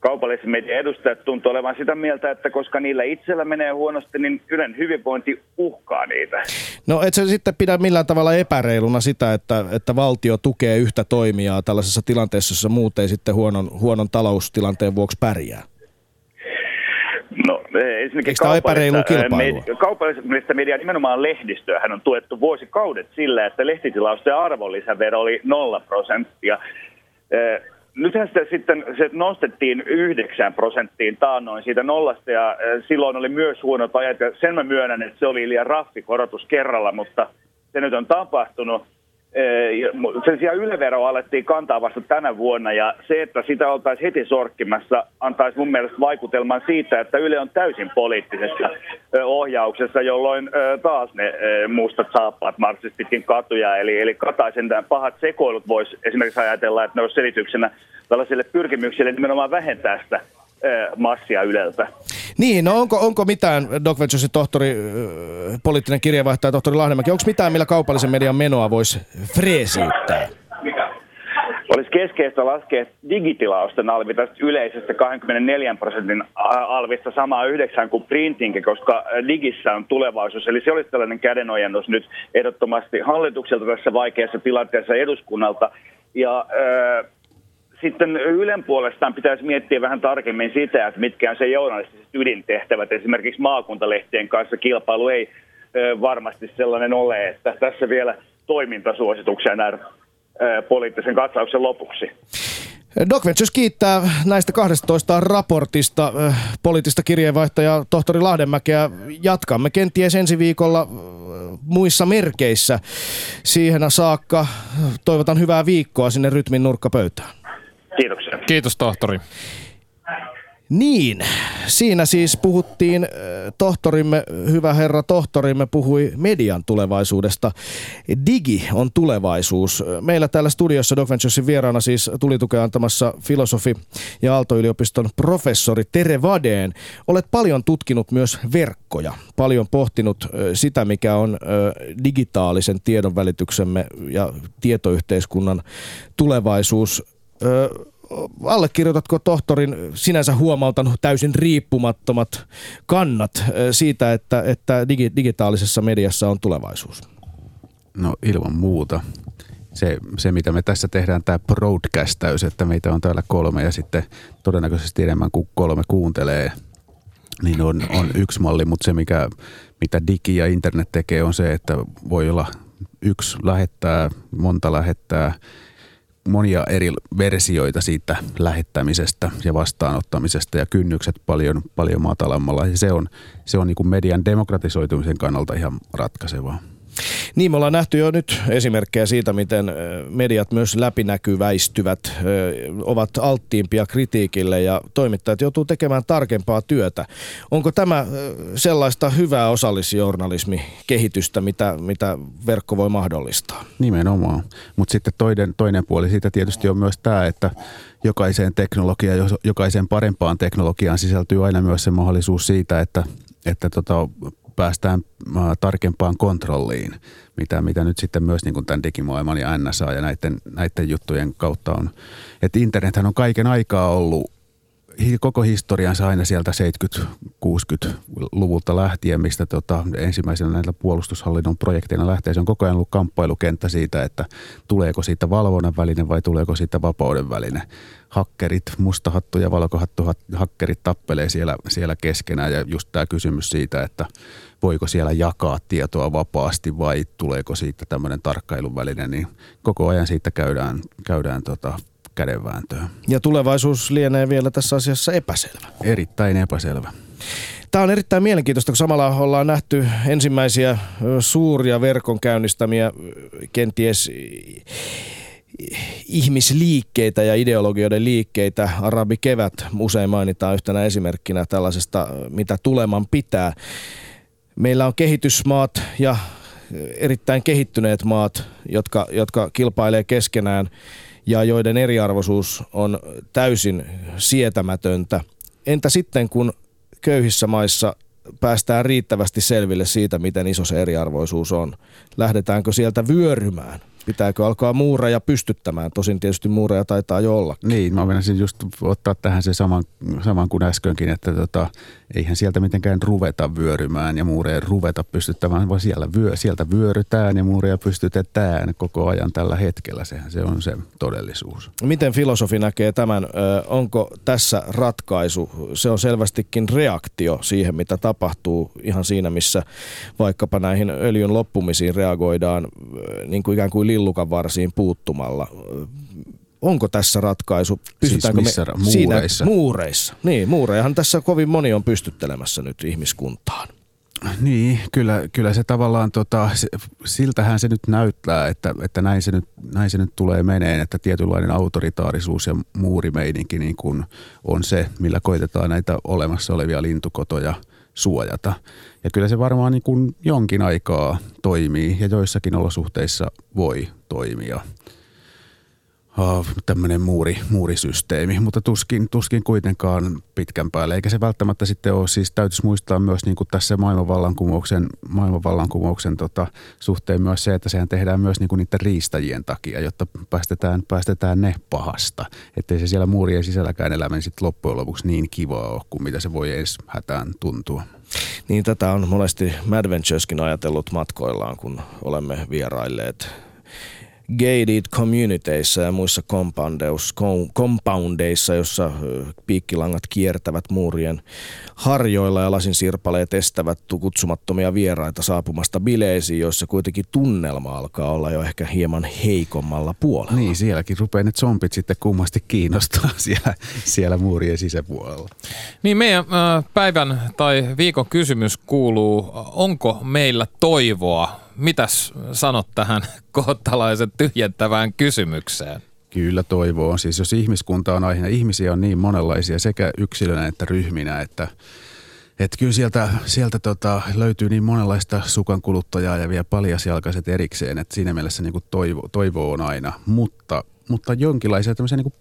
Kaupallisen median edustajat tuntuu olevan sitä mieltä, että koska niillä itsellä menee huonosti, niin Ylen hyvinvointi uhkaa niitä. No et se sitten pidä millään tavalla epäreiluna sitä, että, että valtio tukee yhtä toimijaa tällaisessa tilanteessa, jossa muut ei sitten huonon, huonon taloustilanteen vuoksi pärjää? No ensinnäkin kaupallista, kaupallista mediaa, nimenomaan lehdistöä, hän on tuettu vuosikaudet sillä, että lehtitilausten arvonlisävero oli nolla prosenttia. Nythän sitä sitten se nostettiin yhdeksään prosenttiin taannoin siitä nollasta, ja silloin oli myös huonot ajat, ja sen mä myönnän, että se oli liian raffi korotus kerralla, mutta se nyt on tapahtunut. Sen sijaan Yle-veroa alettiin kantaa vasta tänä vuonna, ja se, että sitä oltaisiin heti sorkkimassa, antaisi mun mielestä vaikutelman siitä, että Yle on täysin poliittisessa ohjauksessa, jolloin taas ne mustat saappaat marssisivat pitkin katuja. Eli, eli Kataisen tämän pahat sekoilut voisi esimerkiksi ajatella, että ne olisi selityksenä tällaisille pyrkimyksille nimenomaan vähentää sitä massia Yleltä. Niin, no onko, onko mitään, Docventuresin tohtori, poliittinen kirjeenvaihtaja tohtori Lahdenmäki, onko mitään, millä kaupallisen median menoa voisi freesiyttää? Olisi keskeistä laskea digitilausten alvi tästä yleisestä kaksikymmentäneljä prosentin alvista samaa yhdeksään kuin printinkin, koska digissä on tulevaisuus. Eli se olisi tällainen kädenojennus nyt ehdottomasti hallitukselta tässä vaikeassa tilanteessa eduskunnalta. Ja Öö, Sitten Ylen puolestaan pitäisi miettiä vähän tarkemmin sitä, että mitkä on se journalistiset ydintehtävät. Esimerkiksi maakuntalehtien kanssa kilpailu ei varmasti sellainen ole, että tässä vielä toimintasuosituksia näin poliittisen katsauksen lopuksi. Docventures kiittää näistä kahdestatoista raportista poliittista kirjeenvaihtajaa tohtori Lahdenmäkeä. Jatkamme kenties ensi viikolla muissa merkeissä. Siihen saakka toivotan hyvää viikkoa sinne Rytmin nurkkapöytään. Kiitoksia. Kiitos tohtori. Niin, siinä siis puhuttiin, tohtorimme, hyvä herra tohtorimme puhui median tulevaisuudesta. Digi on tulevaisuus. Meillä täällä studiossa Docventuresin vieraana siis tuli tukea antamassa filosofi ja Aalto-yliopiston professori Tere Vadén. Olet paljon tutkinut myös verkkoja, paljon pohtinut sitä, mikä on digitaalisen tiedonvälityksemme ja tietoyhteiskunnan tulevaisuus. Allekirjoitatko tohtorin sinänsä huomautanut täysin riippumattomat kannat siitä, että, että digi- digitaalisessa mediassa on tulevaisuus? No ilman muuta. Se, se mitä me tässä tehdään, tämä broadcast-täys, että meitä on täällä kolme ja sitten todennäköisesti enemmän kuin kolme kuuntelee, niin on, on yksi malli, mutta se mikä, mitä digi ja internet tekee on se, että voi olla yksi lähettää, monta lähettää, monia eri versioita siitä lähettämisestä ja vastaanottamisesta ja kynnykset paljon, paljon matalammalla. Ja se on, se on niin kuin median demokratisoitumisen kannalta ihan ratkaisevaa. Niin, me ollaan nähty jo nyt esimerkkejä siitä, miten mediat myös läpinäkyväistyvät, ovat alttiimpia kritiikille ja toimittajat joutuu tekemään tarkempaa työtä. Onko tämä sellaista hyvää osallisjournalismikehitystä, mitä, mitä verkko voi mahdollistaa? Nimenomaan. Mutta sitten toinen, toinen puoli siitä tietysti on myös tämä, että jokaiseen teknologiaan, jokaiseen parempaan teknologiaan sisältyy aina myös se mahdollisuus siitä, että, että tota, päästään tarkempaan kontrolliin, mitä, mitä nyt sitten myös niin kuin tämän digimaailman ja N S A ja näiden, näiden juttujen kautta on. Että internethän on kaiken aikaa ollut koko historiansa aina sieltä seitsemänkymmentä-kuusikymmentäluvulta lähtien, mistä tota, ensimmäisenä näillä puolustushallinnon projekteina lähtee. Se on koko ajan ollut kamppailukenttä siitä, että tuleeko siitä valvonnan väline vai tuleeko siitä vapauden väline. Hakkerit, mustahattu ja valkohattu hakkerit tappelee siellä, siellä keskenään ja just tämä kysymys siitä, että voiko siellä jakaa tietoa vapaasti vai tuleeko siitä tämmöinen tarkkailuväline, niin koko ajan siitä käydään, käydään tota, kädenvääntöä. Ja tulevaisuus lienee vielä tässä asiassa epäselvä. Erittäin epäselvä. Tämä on erittäin mielenkiintoista, kun samalla ollaan nähty ensimmäisiä suuria verkon käynnistämiä kenties ihmisliikkeitä ja ideologioiden liikkeitä. Arabikevät usein mainitaan yhtenä esimerkkinä tällaisesta, mitä tuleman pitää. Meillä on kehitysmaat ja erittäin kehittyneet maat, jotka, jotka kilpailee keskenään ja joiden eriarvoisuus on täysin sietämätöntä. Entä sitten, kun köyhissä maissa päästään riittävästi selville siitä, miten iso se eriarvoisuus on? Lähdetäänkö sieltä vyörymään? Pitääkö alkaa muureja pystyttämään? Tosin tietysti muureja taitaa jo ollakin. Niin, mä menisin just ottaa tähän se saman, saman kuin äskenkin, että tota, eihän sieltä mitenkään ruveta vyörymään ja muureja ruveta pystyttämään, vaan siellä vyö, sieltä vyörytään ja muureja pystytetään koko ajan tällä hetkellä. Sehän se on se todellisuus. Miten filosofi näkee tämän? Onko tässä ratkaisu? Se on selvästikin reaktio siihen, mitä tapahtuu ihan siinä, missä vaikkapa näihin öljyn loppumisiin reagoidaan niin kuin ikään kuin lillukan varsiin puuttumalla. Onko tässä ratkaisu? Pystytäänkö siis missä, me muureissa? Siinä, muureissa. Niin, muurejahan tässä kovin moni on pystyttelemässä nyt ihmiskuntaan. Niin, kyllä, kyllä se tavallaan, tota, siltähän se nyt näyttää, että, että näin, se nyt, näin se nyt tulee meneen, että tietynlainen autoritaarisuus ja muurimeininki niin kuin on se, millä koitetaan näitä olemassa olevia lintukotoja suojata. Ja kyllä se varmaan niin kuin jonkin aikaa toimii ja joissakin olosuhteissa voi toimia. Oh, tämmöinen muuri, muurisysteemi, mutta tuskin, tuskin kuitenkaan pitkän päälle. Eikä se välttämättä sitten ole, siis täytyisi muistaa myös niin kuin tässä maailmanvallankumouksen, maailmanvallankumouksen tota, suhteen myös se, että sehän tehdään myös niin kuin niiden riistäjien takia, jotta päästetään, päästetään ne pahasta. Ettei se siellä muurien sisälläkään elämä sitten loppujen lopuksi niin kivaa ole, kuin mitä se voi edes hätään tuntua. Niin tätä on monesti Madventureskin ajatellut matkoillaan, kun olemme vierailleet gated communityissa ja muissa compoundeissa, jossa piikkilangat kiertävät muurien harjoilla ja lasinsirpaleet estävät kutsumattomia vieraita saapumasta bileisiin, joissa kuitenkin tunnelma alkaa olla jo ehkä hieman heikommalla puolella. Niin, sielläkin rupeaa ne zombit sitten kummasti kiinnostaa siellä, siellä muurien sisäpuolella. Niin, meidän päivän tai viikon kysymys kuuluu, onko meillä toivoa? Mitäs sanot tähän kohtalaisen tyhjentävään kysymykseen? Kyllä toivo on. Siis jos ihmiskunta on aiheena, ihmisiä on niin monenlaisia sekä yksilönä että ryhminä, että, että kyllä sieltä, sieltä tota löytyy niin monenlaista sukankuluttajaa ja vielä paljasjalkaiset erikseen, että siinä mielessä niin kuin toivo, toivo on aina, mutta, mutta jonkinlaisia tämmöisiä niin kuin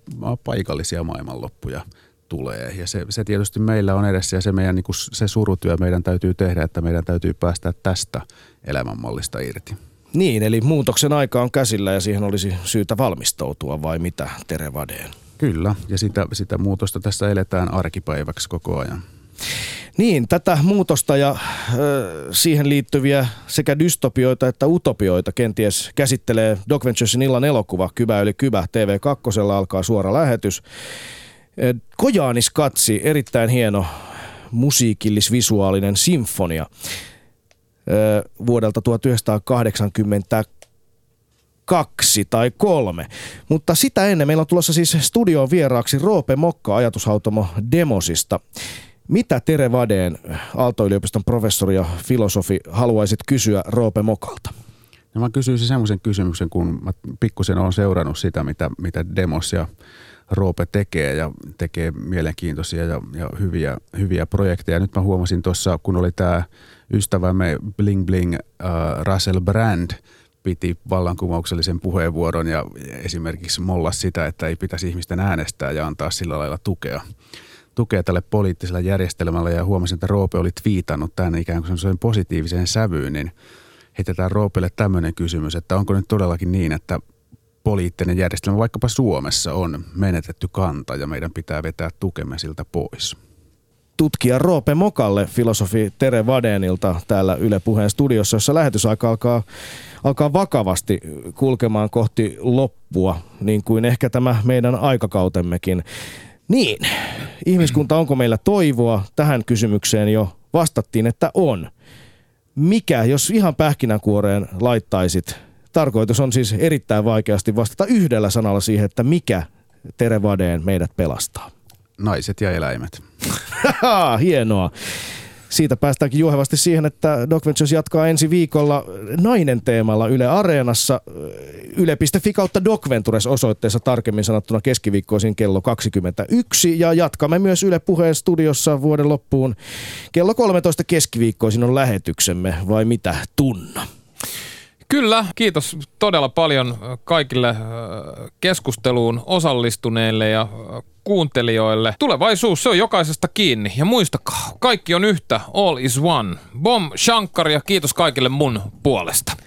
paikallisia maailmanloppuja tulee. Ja se, se tietysti meillä on edessä ja se, meidän, niin kuin se surutyö meidän täytyy tehdä, että meidän täytyy päästä tästä elämänmallista irti. Niin, eli muutoksen aika on käsillä ja siihen olisi syytä valmistautua vai mitä, Tere Vadén? Kyllä, ja sitä, sitä muutosta tässä eletään arkipäiväksi koko ajan. Niin, tätä muutosta ja ö, siihen liittyviä sekä dystopioita että utopioita kenties käsittelee Docventuresin illan elokuva Kyvä yli Kyvä. T V kaksi alkaa suora lähetys. Koyaanisqatsi, erittäin hieno musiikillis-visuaalinen sinfonia vuodelta tuhatyhdeksänsataakahdeksankymmentäkaksi tai kolme. Mutta sitä ennen meillä on tulossa siis studioon vieraaksi Roope Mokka ajatushautomo Demosista. Mitä Tere Vadén, Aalto-yliopiston professori ja filosofi, haluaisit kysyä Roope Mokalta? No mä kysyisin semmoisen kysymyksen, kun mä pikkusen olen seurannut sitä, mitä, mitä Demos ja Roope tekee ja tekee mielenkiintoisia ja, ja hyviä, hyviä projekteja. Nyt mä huomasin tuossa, kun oli tämä ystävämme Bling Bling äh, Russell Brand piti vallankumouksellisen puheenvuoron ja esimerkiksi mollasi sitä, että ei pitäisi ihmisten äänestää ja antaa sillä lailla tukea. tukea tälle poliittiselle järjestelmälle ja huomasin, että Roope oli twiitannut tämän ikään kuin positiiviseen sävyyn, niin heitetään Roopelle tämmöinen kysymys, että onko nyt todellakin niin, että poliittinen järjestelmä vaikkapa Suomessa on menetetty kanta ja meidän pitää vetää tukemme siltä pois. Tutkija Roope Mokalle, filosofi Tere Vadénilta täällä Yle Puheen studiossa, jossa lähetysaika alkaa, alkaa vakavasti kulkemaan kohti loppua, niin kuin ehkä tämä meidän aikakautemmekin. Niin, ihmiskunta, onko meillä toivoa? Tähän kysymykseen jo vastattiin, että on. Mikä, jos ihan pähkinänkuoreen laittaisit? Tarkoitus on siis erittäin vaikeasti vastata yhdellä sanalla siihen, että mikä, Tere Vadén, meidät pelastaa. Naiset ja eläimet. Hienoa. Siitä päästäänkin juohevasti siihen, että Docventures jatkaa ensi viikolla nainen teemalla Yle Areenassa. Yle piste fi kautta Docventures -osoitteessa tarkemmin sanottuna keskiviikkoisin kello kaksikymmentäyksi. Ja jatkamme myös Yle Puheen studiossa vuoden loppuun. Kello kolmetoista keskiviikkoisin on lähetyksemme, vai mitä, Tunna? Kyllä, kiitos todella paljon kaikille keskusteluun osallistuneille ja kuuntelijoille. Tulevaisuus, se on jokaisesta kiinni. Ja muistakaa, kaikki on yhtä, all is one. Bom, Shankar, ja kiitos kaikille mun puolesta.